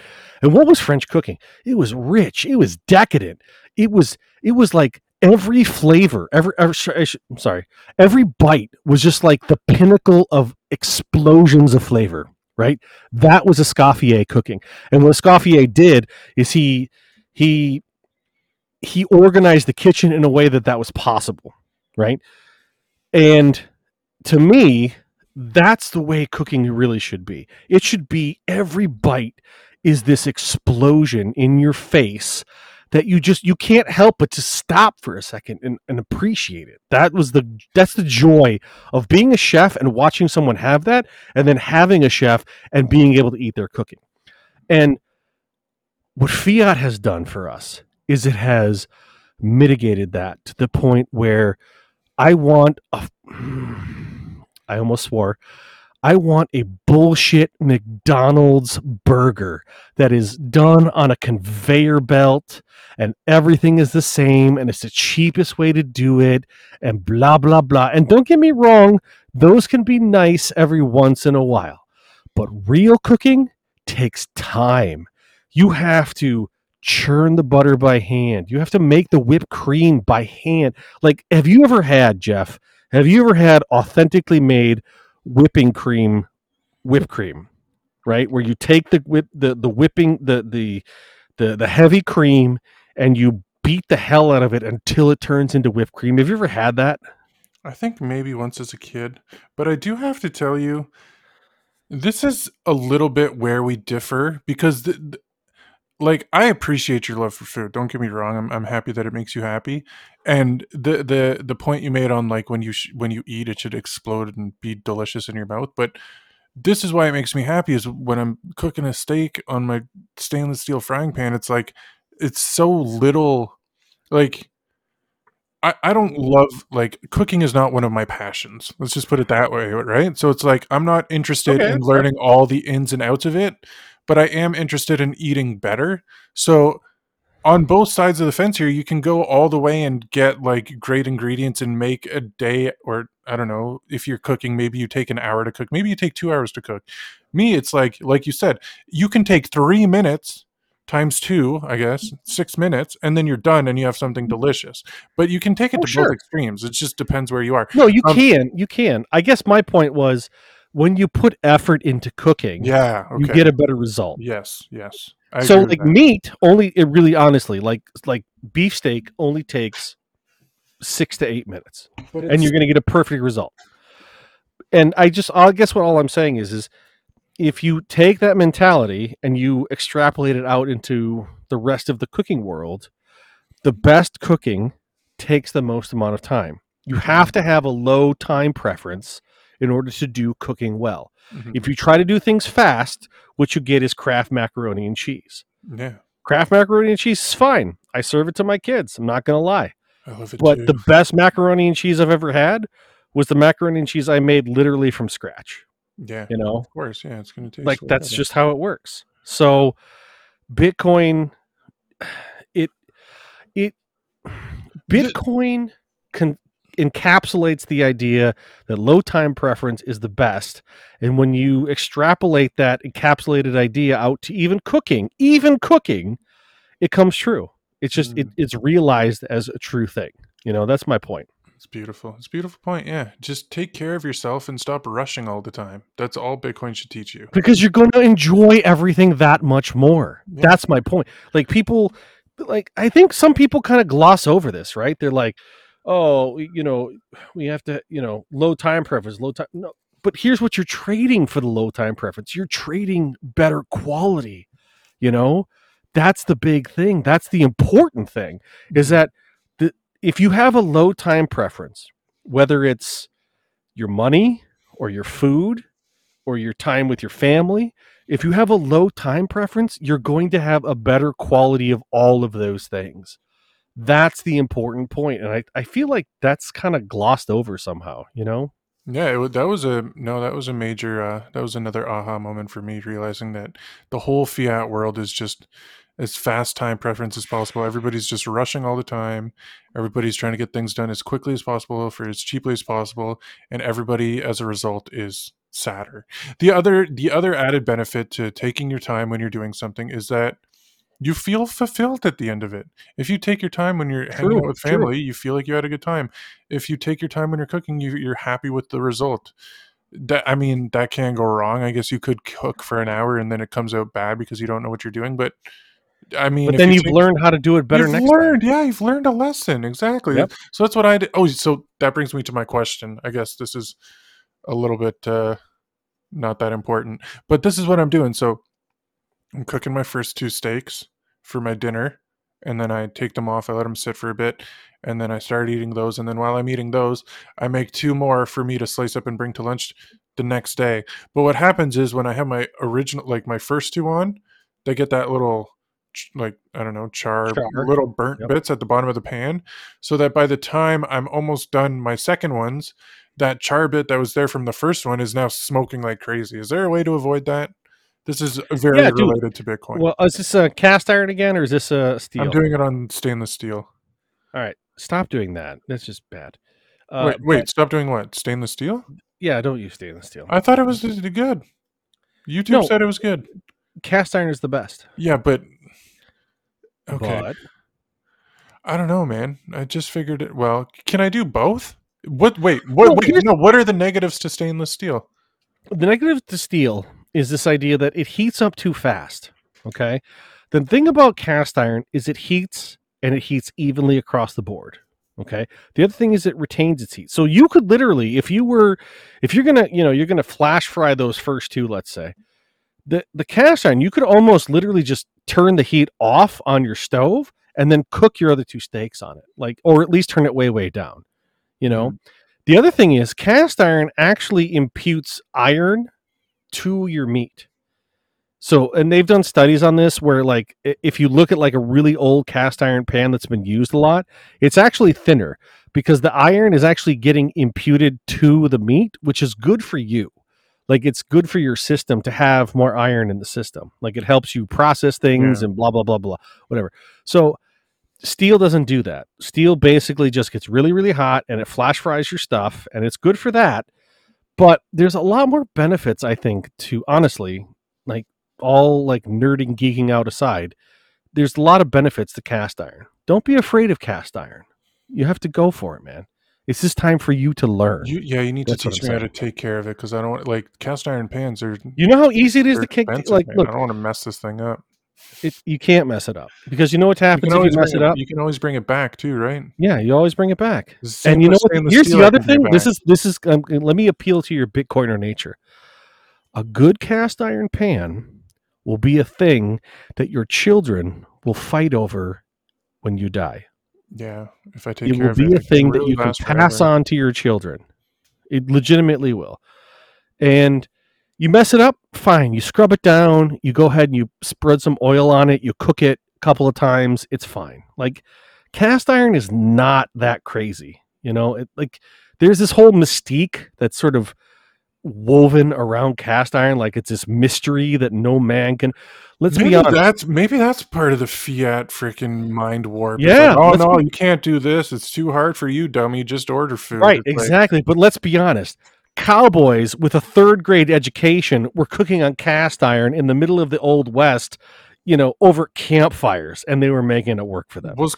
And what was French cooking? It was rich. It was decadent. It was like every flavor, every bite was just like the pinnacle of explosions of flavor, right? That was escoffier cooking. And what Escoffier did is he organized the kitchen in a way that was possible, right? And to me, that's the way cooking really should be. It should be every bite is this explosion in your face that you can't help but to stop for a second and appreciate it. That's the joy of being a chef and watching someone have that, and then having a chef and being able to eat their cooking. And what fiat has done for us is it has mitigated that to the point where I want a bullshit McDonald's burger that is done on a conveyor belt and everything is the same and it's the cheapest way to do it and blah, blah, blah. And don't get me wrong, those can be nice every once in a while, but real cooking takes time. You have to churn the butter by hand. You have to make the whipped cream by hand. Like, have you ever had authentically made whipped cream, right? Where you take the heavy cream and you beat the hell out of it until it turns into whipped cream. Have you ever had that? I think maybe once as a kid, but I do have to tell you, this is a little bit where we differ because like, I appreciate your love for food. Don't get me wrong. I'm happy that it makes you happy. And the point you made on like when you eat, it should explode and be delicious in your mouth. But this is why it makes me happy is when I'm cooking a steak on my stainless steel frying pan. It's like it's so little. Like I don't love, like, cooking is not one of my passions. Let's just put it that way, right? So it's like I'm not interested in learning all the ins and outs of it. But I am interested in eating better. So on both sides of the fence here, you can go all the way and get like great ingredients and make a day, or I don't know, if you're cooking, maybe you take an hour to cook, maybe you take 2 hours to cook. Me, it's like you said, you can take 3 minutes times two, I guess, 6 minutes, and then you're done and you have something delicious. But you can take it both extremes. It just depends where you are. No, you can. I guess my point was, when you put effort into cooking, you get a better result. Yes. So like meat only, it really honestly, like beefsteak only takes 6 to 8 minutes and you're going to get a perfect result. And I guess what all I'm saying is if you take that mentality and you extrapolate it out into the rest of the cooking world, the best cooking takes the most amount of time. You have to have a low time preference in order to do cooking well. Mm-hmm. If you try to do things fast, what you get is Kraft macaroni and cheese. Yeah. Kraft macaroni and cheese is fine. I serve it to my kids. I'm not going to lie. I love it too. The best macaroni and cheese I've ever had was the macaroni and cheese I made literally from scratch. Yeah. You know? Of course. Yeah. It's going to taste like that's just how it works. So Bitcoin, encapsulates the idea that low time preference is the best. And when you extrapolate that encapsulated idea out to even cooking, it comes true. It's just, it's realized as a true thing. You know, that's my point. It's beautiful. It's a beautiful point. Yeah. Just take care of yourself and stop rushing all the time. That's all Bitcoin should teach you. Because you're going to enjoy everything that much more. Yeah. That's my point. Like people, like, I think some people kind of gloss over this, right? They're like, oh, you know, we have to, you know, low time preference, low time. No, but here's what you're trading for the low time preference. You're trading better quality. You know, that's the big thing. That's the important thing is that if you have a low time preference, whether it's your money or your food or your time with your family, if you have a low time preference, you're going to have a better quality of all of those things. That's the important point. And I feel like that's kind of glossed over somehow, you know? Yeah, that was another aha moment for me, realizing that the whole fiat world is just as fast time preference as possible. Everybody's just rushing all the time. Everybody's trying to get things done as quickly as possible for as cheaply as possible. And everybody as a result is sadder. The other added benefit to taking your time when you're doing something is that you feel fulfilled at the end of it. If you take your time when you're hanging out with family, you feel like you had a good time. If you take your time when you're cooking, you're happy with the result. That can't go wrong. I guess you could cook for an hour and then it comes out bad because you don't know what you're doing. But I mean, but then you've learned how to do it better next time. Yeah, you've learned a lesson. Exactly. Yep. So that's what I did. Oh, so that brings me to my question. I guess this is a little bit not that important, but this is what I'm doing. So I'm cooking my first 2 steaks for my dinner and then I take them off. I let them sit for a bit, and then I start eating those. And then while I'm eating those, I make two more for me to slice up and bring to lunch the next day. But what happens is when I have my original, like my first two on, they get that little, like, I don't know, char. Little burnt bits at the bottom of the pan. So that by the time I'm almost done my second ones, that char bit that was there from the first one is now smoking like crazy. Is there a way to avoid that? This is very related to Bitcoin. Well, is this a cast iron again, or is this a steel? I'm doing it on stainless steel. All right. Stop doing that. That's just bad. Wait, stop doing what? Stainless steel? Yeah, I don't use stainless steel. I thought it was good. YouTube said it was good. Cast iron is the best. Yeah, but... Okay. But... I don't know, man. I just figured it... Well, can I do both? What are the negatives to stainless steel? The negative to steel... is this idea that it heats up too fast, okay? The thing about cast iron is it heats, and it heats evenly across the board, okay? The other thing is it retains its heat. So you could literally, if you're going to flash fry those first two, let's say, the cast iron, you could almost literally just turn the heat off on your stove and then cook your other two steaks on it, like, or at least turn it way, way down, you know? The other thing is cast iron actually imputes iron to your meat. So, and they've done studies on this where, like, if you look at like a really old cast iron pan that's been used a lot, it's actually thinner because the iron is actually getting imputed to the meat, which is good for you. Like, it's good for your system to have more iron in the system. Like, it helps you process things and blah, blah, blah, blah, whatever. So steel doesn't do that. Steel basically just gets really, really hot and it flash fries your stuff, and it's good for that. But there's a lot more benefits, I think, to, honestly, like, all like nerding, geeking out aside, there's a lot of benefits to cast iron. Don't be afraid of cast iron. You have to go for it, man. It's just time for you to learn. You need to teach me how to take care of it, because I don't want, like, cast iron pans are... You know how easy it is to kick... Like, look, I don't want to mess this thing up. You can't mess it up, because you know what happens if you mess it up. You can always bring it back too, right? Yeah, you always bring it back. And you know what? Here's the other thing. This is. Let me appeal to your Bitcoiner nature. A good cast iron pan will be a thing that your children will fight over when you die. Yeah, if I take care of it, will be a thing that you can pass on to your children. It legitimately will. And you mess it up, fine. You scrub it down. You go ahead and you spread some oil on it. You cook it a couple of times. It's fine. Like, cast iron is not that crazy. You know, there's this whole mystique that's sort of woven around cast iron. Like, it's this mystery that no man can... Let's be honest. Maybe that's part of the fiat freaking mind warp. Yeah. Like, you can't do this. It's too hard for you, dummy. Just order food. Right, exactly. But let's be honest. Cowboys with a third grade education were cooking on cast iron in the middle of the Old West, you know, over campfires, and they were making it work for them. Was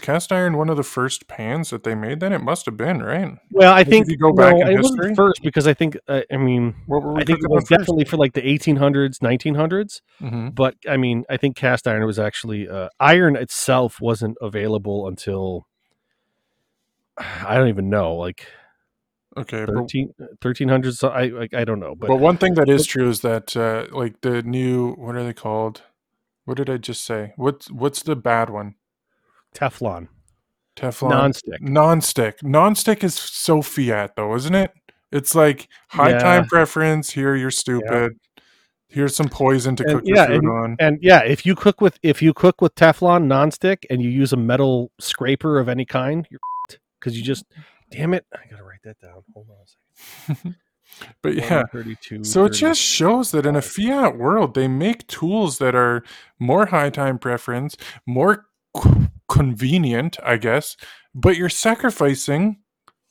cast iron one of the first pans that they made? Then it must have been, right? Well, I think if you go back in history, wasn't first, because I think I think it was definitely for like the 1800s, 1900s. Mm-hmm. But I mean, I think cast iron was actually iron itself wasn't available until, I don't even know, like. Okay, 1300s. So I don't know, but one thing that is true is that like the new, what are they called? What did I just say? What's the bad one? Teflon. Nonstick. Nonstick is so fiat though, isn't it? It's like high time preference. Here, you're stupid. Yeah. Here's some poison to cook your food on. And yeah, if you cook with Teflon nonstick and you use a metal scraper of any kind, you're because you just. Damn it. I got to write that down. Hold on a second. But yeah. So it just shows that in a fiat world, they make tools that are more high time preference, more convenient, I guess, but you're sacrificing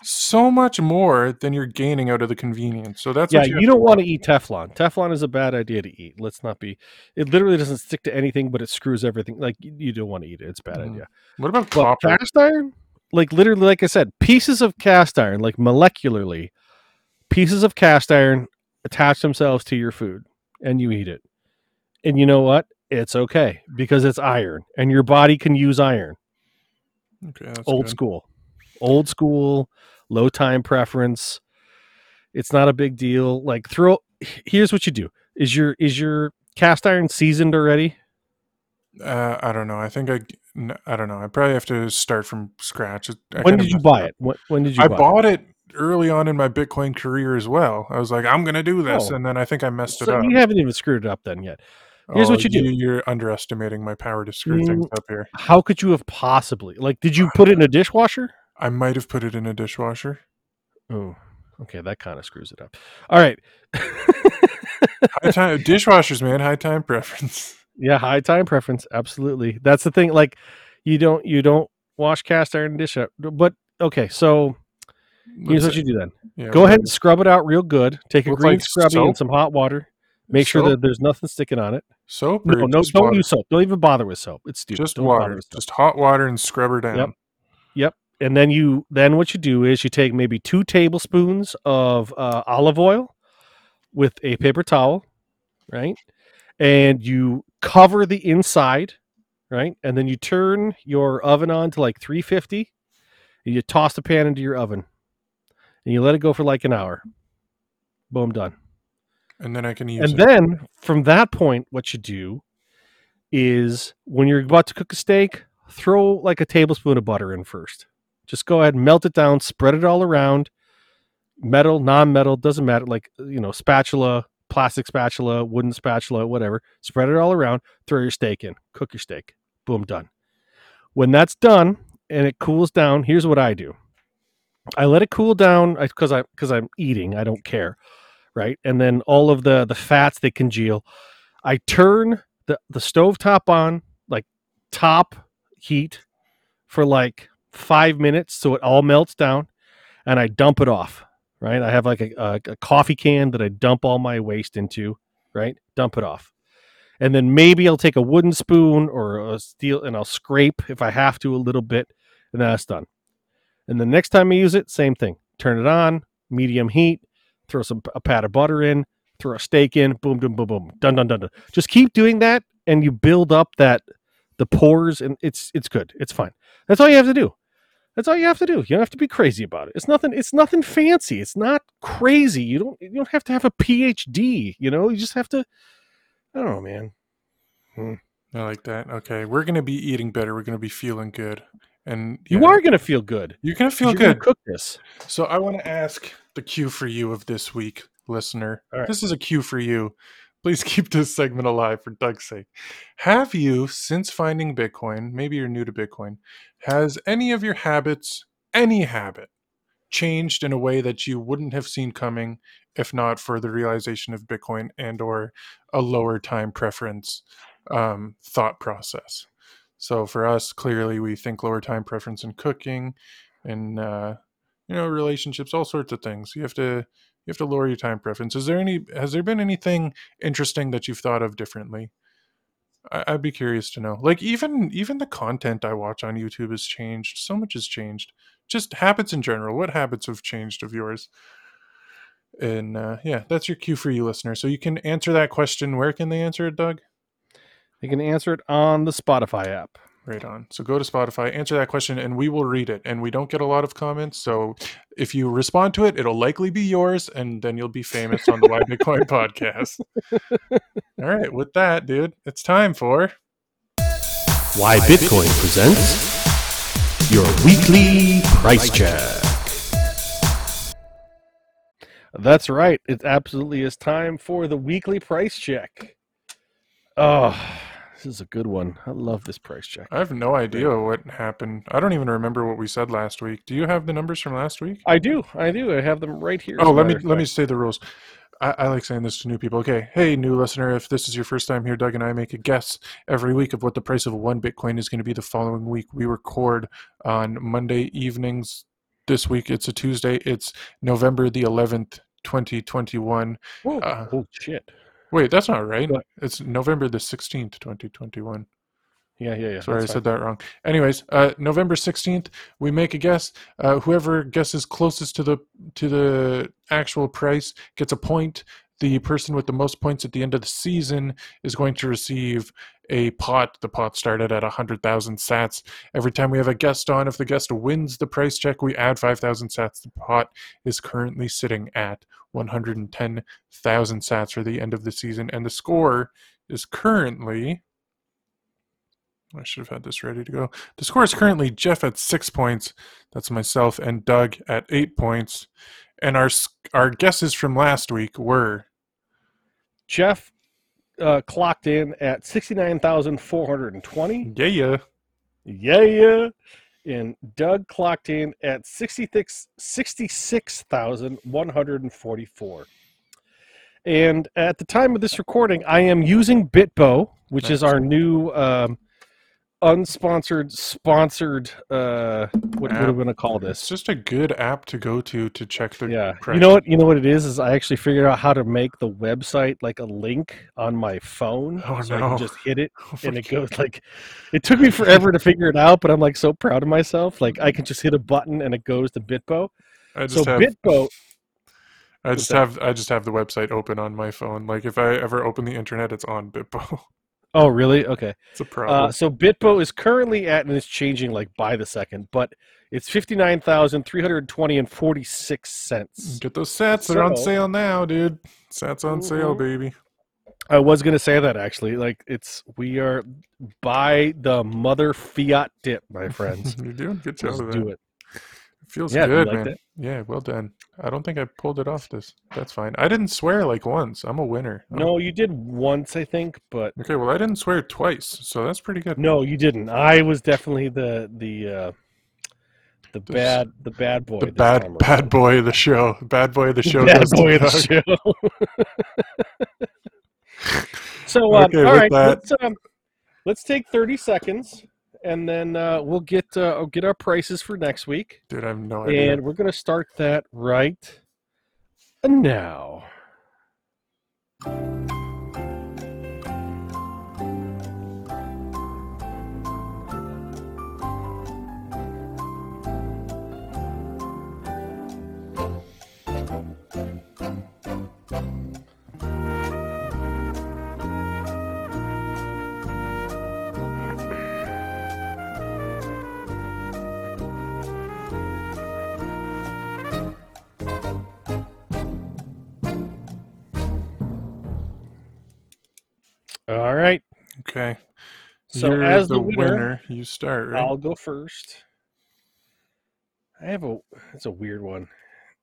so much more than you're gaining out of the convenience. So that's what you don't want to eat Teflon. Teflon is a bad idea to eat. Let's not be. It literally doesn't stick to anything, but it screws everything. Like, you don't want to eat it. It's a bad idea. What about copper? Cast iron? Like, literally, like I said, pieces of cast iron, like molecularly, pieces of cast iron attach themselves to your food and you eat it. And you know what? It's okay because it's iron and your body can use iron. Okay, that's old school, low time preference. It's not a big deal. Like, here's what you do. Is your cast iron seasoned already? I don't know. I think I don't know. I probably have to start from scratch. When did you buy it? When did you? I bought it early on in my Bitcoin career as well. I was like, I'm going to do this, and then I think I messed it up. You haven't even screwed it up then yet. Here's what you do. You're underestimating my power to screw things up here. How could you have possibly? Like, did you put it in a dishwasher? I might have put it in a dishwasher. Oh, okay. That kind of screws it up. All right. High time dishwashers, man. High time preference. Yeah, high time preference. Absolutely. That's the thing. Like, you don't wash cast iron dish up. But okay, so here's what you do then. Yeah, go ahead and scrub it out real good. Take a green scrubby and some hot water. Make sure that there's nothing sticking on it. Soap? No, don't use soap. Don't even bother with soap. It's stupid. Just water. Just hot water and scrub her down. Yep. And then what you do is you take maybe 2 tablespoons of olive oil with a paper towel, right? And you cover the inside, right? And then you turn your oven on to like 350, and you toss the pan into your oven, and you let it go for like an hour. Boom, done. And then I can use it. And then from that point, what you do is when you're about to cook a steak, throw like a tablespoon of butter in first. Just go ahead and melt it down, spread it all around. Metal, non-metal, doesn't matter. Like, spatula, plastic spatula, wooden spatula, whatever. Spread it all around, throw your steak in, cook your steak. Boom, done. When that's done and it cools down, here's what I do. I let it cool down because I'm eating. I don't care. Right. And then all of the fats, they congeal. I turn the stovetop on like top heat for like 5 minutes. So it all melts down and I dump it off. Right. I have like a coffee can that I dump all my waste into. Right. Dump it off. And then maybe I'll take a wooden spoon or a steel and I'll scrape if I have to a little bit. And that's done. And the next time I use it, same thing. Turn it on, medium heat. Throw a pat of butter in, throw a steak in, boom, boom, boom, boom, dun, dun, dun, dun. Just keep doing that, and you build up the pores, and it's good, it's fine. That's all you have to do. That's all you have to do. You don't have to be crazy about it. It's nothing fancy. It's not crazy. You don't have to have a PhD. You just have to. I don't know, man. I like that. Okay, we're gonna be eating better. We're gonna be feeling good, and you are gonna feel good. You're gonna feel good. You're gonna cook this. So I want to ask. The cue for you of this week, listener. All right. This is a cue for you. Please keep this segment alive for Doug's sake. Have you, since finding Bitcoin, maybe you're new to Bitcoin, has any of your habits, any habit, changed in a way that you wouldn't have seen coming if not for the realization of Bitcoin and or a lower time preference thought process? So for us, clearly we think lower time preference in cooking and relationships, all sorts of things. You have to lower your time preference. Has there been anything interesting that you've thought of differently? I'd be curious to know. Like even the content I watch on YouTube has changed. So much has changed. Just habits in general. What habits have changed of yours? And that's your cue for you, listener. So you can answer that question. Where can they answer it, Doug? They can answer it on the Spotify app. Right on. So go to Spotify, answer that question, and we will read it. And we don't get a lot of comments. So if you respond to it, it'll likely be yours. And then you'll be famous on the Why Bitcoin podcast. All right. With that, dude, it's time for Why Bitcoin presents your weekly price check. That's right. It absolutely is time for the weekly price check. Oh, this is a good one. I love this price check. I have no idea what happened. I don't even remember what we said last week. Do you have the numbers from last week? I do. I have them right here. Oh, let me say the rules. I like saying this to new people. Okay. Hey, new listener, if this is your first time here, Doug and I make a guess every week of what the price of 1 Bitcoin is going to be the following week. We record on Monday evenings. This week, it's a Tuesday. It's November the 11th, 2021. Whoa, oh, shit. Wait, that's not right. It's November the 16th, 2021. Yeah. Sorry, I said that wrong. Anyways, November 16th, we make a guess. Whoever guesses closest to the actual price gets a point. The person with the most points at the end of the season is going to receive a pot. The pot started at 100,000 sats. Every time we have a guest on, if the guest wins the price check, we add 5,000 sats. The pot is currently sitting at 110,000 sats for the end of the season. And the score is currently I should have had this ready to go. The score is currently Jeff at 6 points. That's myself and Doug at 8 points. And our guesses from last week were... Jeff clocked in at 69,420. Yeah. Yeah. And Doug clocked in at 66,144. And at the time of this recording, I am using BitBoy, which is our new unsponsored, sponsored, what are we going to call this? It's just a good app to go to check the price. You know what it is I actually figured out how to make the website like a link on my phone. I can just hit it and it goes like, it took me forever to figure it out, but I'm like so proud of myself. Like I can just hit a button and it goes to BitBoy. I just have the website open on my phone. Like if I ever open the internet, it's on BitBoy. Oh, really? Okay. It's a problem. So BitBoy is currently at, and it's changing like by the second, but it's 59,320.46. Get those sats. They're on sale now, dude. Sats on sale, baby. I was going to say that actually. Like we are by the mother fiat dip, my friends. You're doing good job of that. Do it. Feels good, man. It. Yeah, well done. I don't think I pulled it off this. That's fine. I didn't swear like once. I'm a winner. No, you did once, I think, but... Okay, well, I didn't swear twice, so that's pretty good. No, you didn't. I was definitely the bad boy. The bad boy of the show. Bad boy of the show. So, okay, all right, let's take 30 seconds. And then we'll get our prices for next week. Dude, I have no idea. And we're going to start that right now. All right. Okay. So you're as the winner, you start, right? I'll go first. It's a weird one.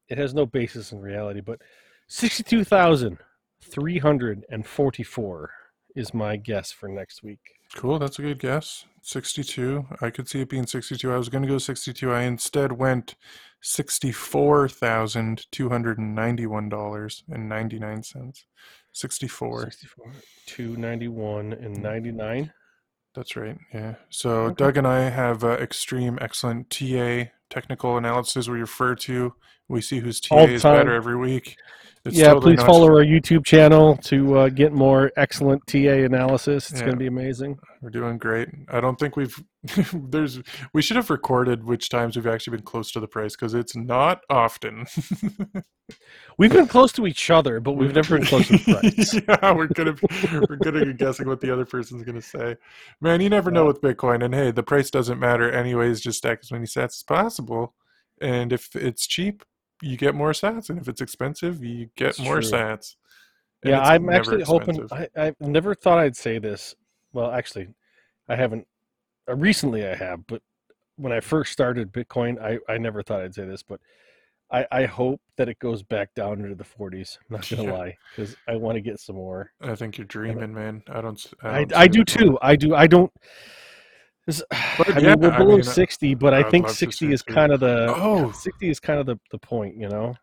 It has no basis in reality, but 62,344 is my guess for next week. Cool. That's a good guess. 62. I could see it being 62. I was going to go 62. I instead went $64,291.99. 64 $291.99. That's right. Yeah. So okay. Doug and I have extreme excellent TA technical analysis we refer to. We see whose TA is better every week. Please follow our YouTube channel to get more excellent TA analysis. It's going to be amazing. We're doing great. I don't think we should have recorded which times we've actually been close to the price because it's not often. We've been close to each other, but we've never been close to the price. Yeah, we're good at guessing what the other person's going to say. Man, you never know with Bitcoin. And hey, the price doesn't matter anyways. Just stack as many sats as possible. And if it's cheap, you get more sats, and if it's expensive, you get more sats. And I'm actually hoping. I never thought I'd say this. Well, actually, I haven't. Recently, I have, but when I first started Bitcoin, I never thought I'd say this, but I hope that it goes back down into the 40s. I'm not gonna lie, because I want to get some more. I think you're dreaming, man. I do too. I do. I don't. We're below 60, but I think 60 is kind of the 60 is kind of the point, you know.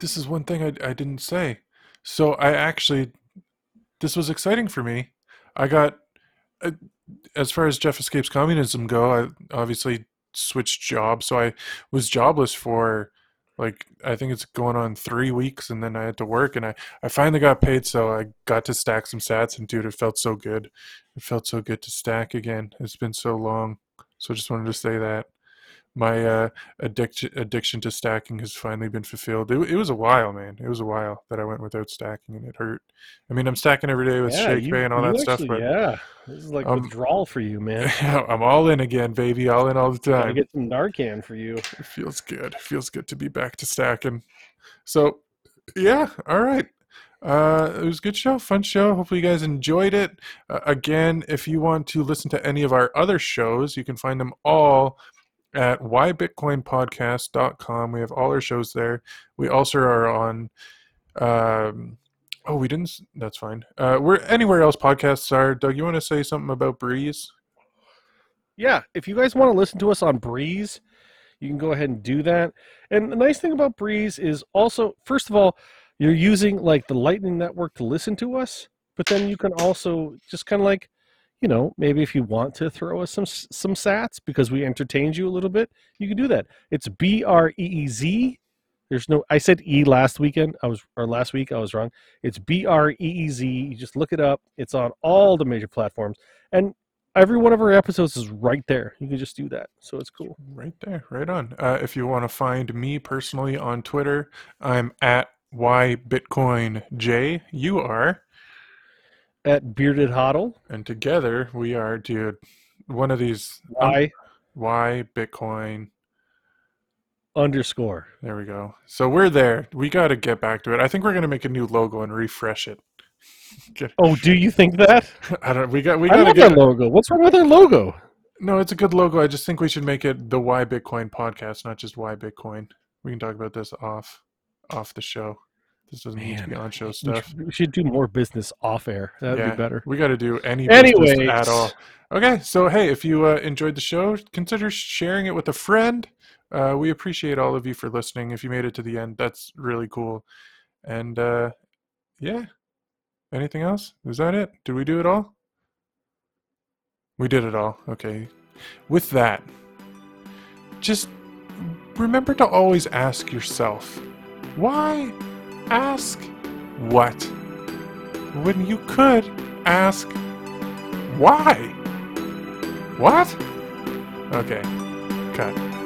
This is one thing I didn't say. So this was exciting for me. I got as far as Jeff Escapes Communism go. I obviously switched jobs, so I was jobless for like I think it's going on 3 weeks, and then I had to work, and I finally got paid, so I got to stack some sats, and dude, it felt so good. It felt so good to stack again. It's been so long, so I just wanted to say that my addiction to stacking has finally been fulfilled. It was a while, man. It was a while that I went without stacking, and it hurt. I mean, I'm stacking every day with ShakePay and all that stuff. But this is like withdrawal for you, man. I'm all in again, baby. All in all the time. I get some Narcan for you. It feels good. It feels good to be back to stacking. So, yeah. All right. It was a good show, fun show. Hopefully you guys enjoyed it. Again, if you want to listen to any of our other shows, you can find them all at whybitcoinpodcast.com. We have all our shows there. We also are on... oh, we didn't... That's fine. We're anywhere else podcasts are. Doug, you want to say something about Breeze? Yeah, if you guys want to listen to us on Breeze, you can go ahead and do that. And the nice thing about Breeze is also, first of all, you're using like the Lightning Network to listen to us, but then you can also just kind of like, you know, maybe if you want to throw us some sats because we entertained you a little bit, you can do that. It's BREEZ. There's no, I said E last weekend. Last week I was wrong. It's BREEZ. You just look it up. It's on all the major platforms, and every one of our episodes is right there. You can just do that. So it's cool. Right there, right on. If you want to find me personally on Twitter, I'm at @YBitcoinJ. You are at Bearded Hoddle, and together we are, dude, one of these @YBitcoin _ There we go. So we're there. We got to get back to it. I think we're going to make a new logo and refresh it. Oh, do you think that? I don't. We got to get our logo. What's wrong with our logo? No, it's a good logo. I just think we should make it the Why Bitcoin Podcast, not just Why Bitcoin. We can talk about this off the show. This doesn't need to be on show stuff. We should do more business off air. That'd be better. We got to do any business at all. Okay, so hey, if you enjoyed the show, consider sharing it with a friend. We appreciate all of you for listening. If you made it to the end, that's really cool. And yeah. Anything else? Is that it? Did we do it all? We did it all. Okay. With that, just remember to always ask yourself, why ask what? When you could ask why? What? Okay. Cut.